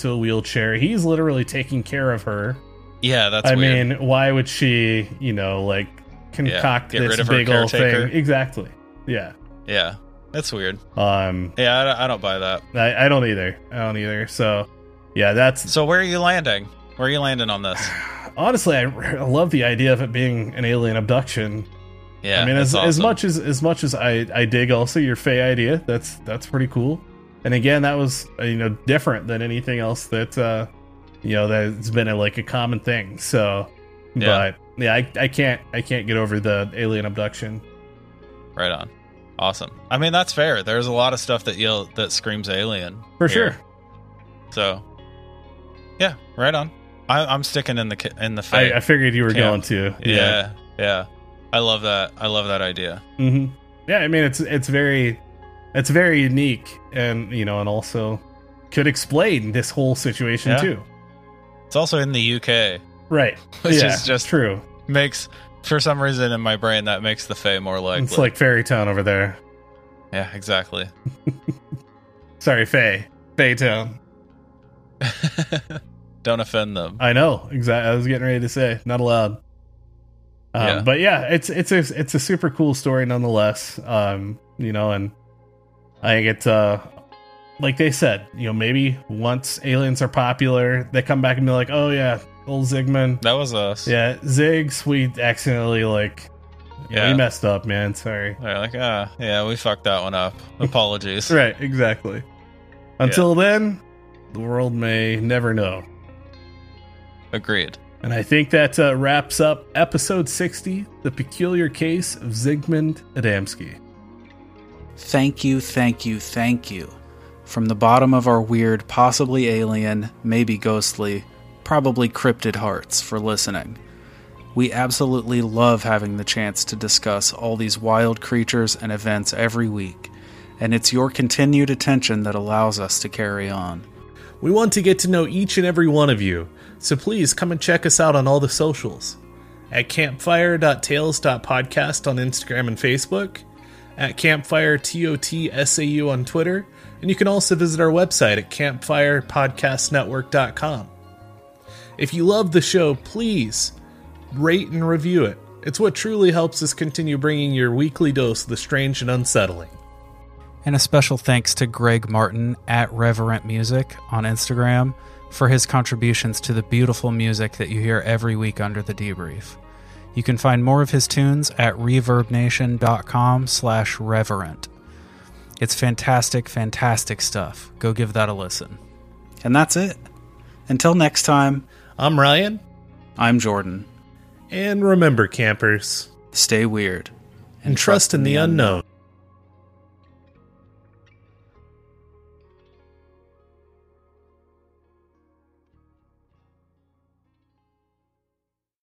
to a wheelchair. He's literally taking care of her. Yeah, that's weird. I mean, why would she, you know, like, concoct this big old thing? Exactly. Yeah. Yeah, that's weird. Yeah, I don't buy that. I don't either. So, yeah, that's... so where are you landing? Where are you landing on this? Honestly, I love the idea of it being an alien abduction. Yeah, I mean, as much as I dig also your Faye idea, that's pretty cool. And again, that was, you know, different than anything else that, you know, that's been a common thing. So, but yeah, I can't get over the alien abduction. Right on, awesome. I mean, that's fair. There's a lot of stuff that screams alien for sure. So, yeah, right on. I'm sticking in the Faye. I figured you were going to. Yeah. I love that idea. Mm-hmm. Yeah, I mean, it's very unique, and, you know, and also could explain this whole situation too. It's also in the UK, right? Which is just true. Makes, for some reason in my brain, that makes the Fae more likely. It's like Fairytown over there. Yeah, exactly. Sorry, Fae Town. Don't offend them. I know, exactly. I was getting ready to say, not allowed. But yeah, it's a super cool story nonetheless. You know, and I think it's, like they said, you know, maybe once aliens are popular, they come back and be like, oh yeah, old Zygmunt, that was us. Yeah, Ziggs, we accidentally, like, we messed up, man. Sorry. They're like, we fucked that one up. Apologies. Right, exactly. Until then, the world may never know. Agreed. And I think that wraps up episode 60, The Peculiar Case of Zygmunt Adamski. Thank you. From the bottom of our weird, possibly alien, maybe ghostly, probably cryptid hearts for listening. We absolutely love having the chance to discuss all these wild creatures and events every week, and it's your continued attention that allows us to carry on. We want to get to know each and every one of you, so please come and check us out on all the socials. At campfire.tales.podcast on Instagram and Facebook. At campfire.totsau on Twitter. And you can also visit our website at campfirepodcastnetwork.com. If you love the show, please rate and review it. It's what truly helps us continue bringing your weekly dose of the strange and unsettling. And a special thanks to Greg Martin at Reverent Music on Instagram for his contributions to the beautiful music that you hear every week under the debrief. You can find more of his tunes at reverbnation.com/reverent. It's fantastic, fantastic stuff. Go give that a listen. And that's it. Until next time, I'm Ryan. I'm Jordan. And remember, campers, stay weird and trust in the unknown.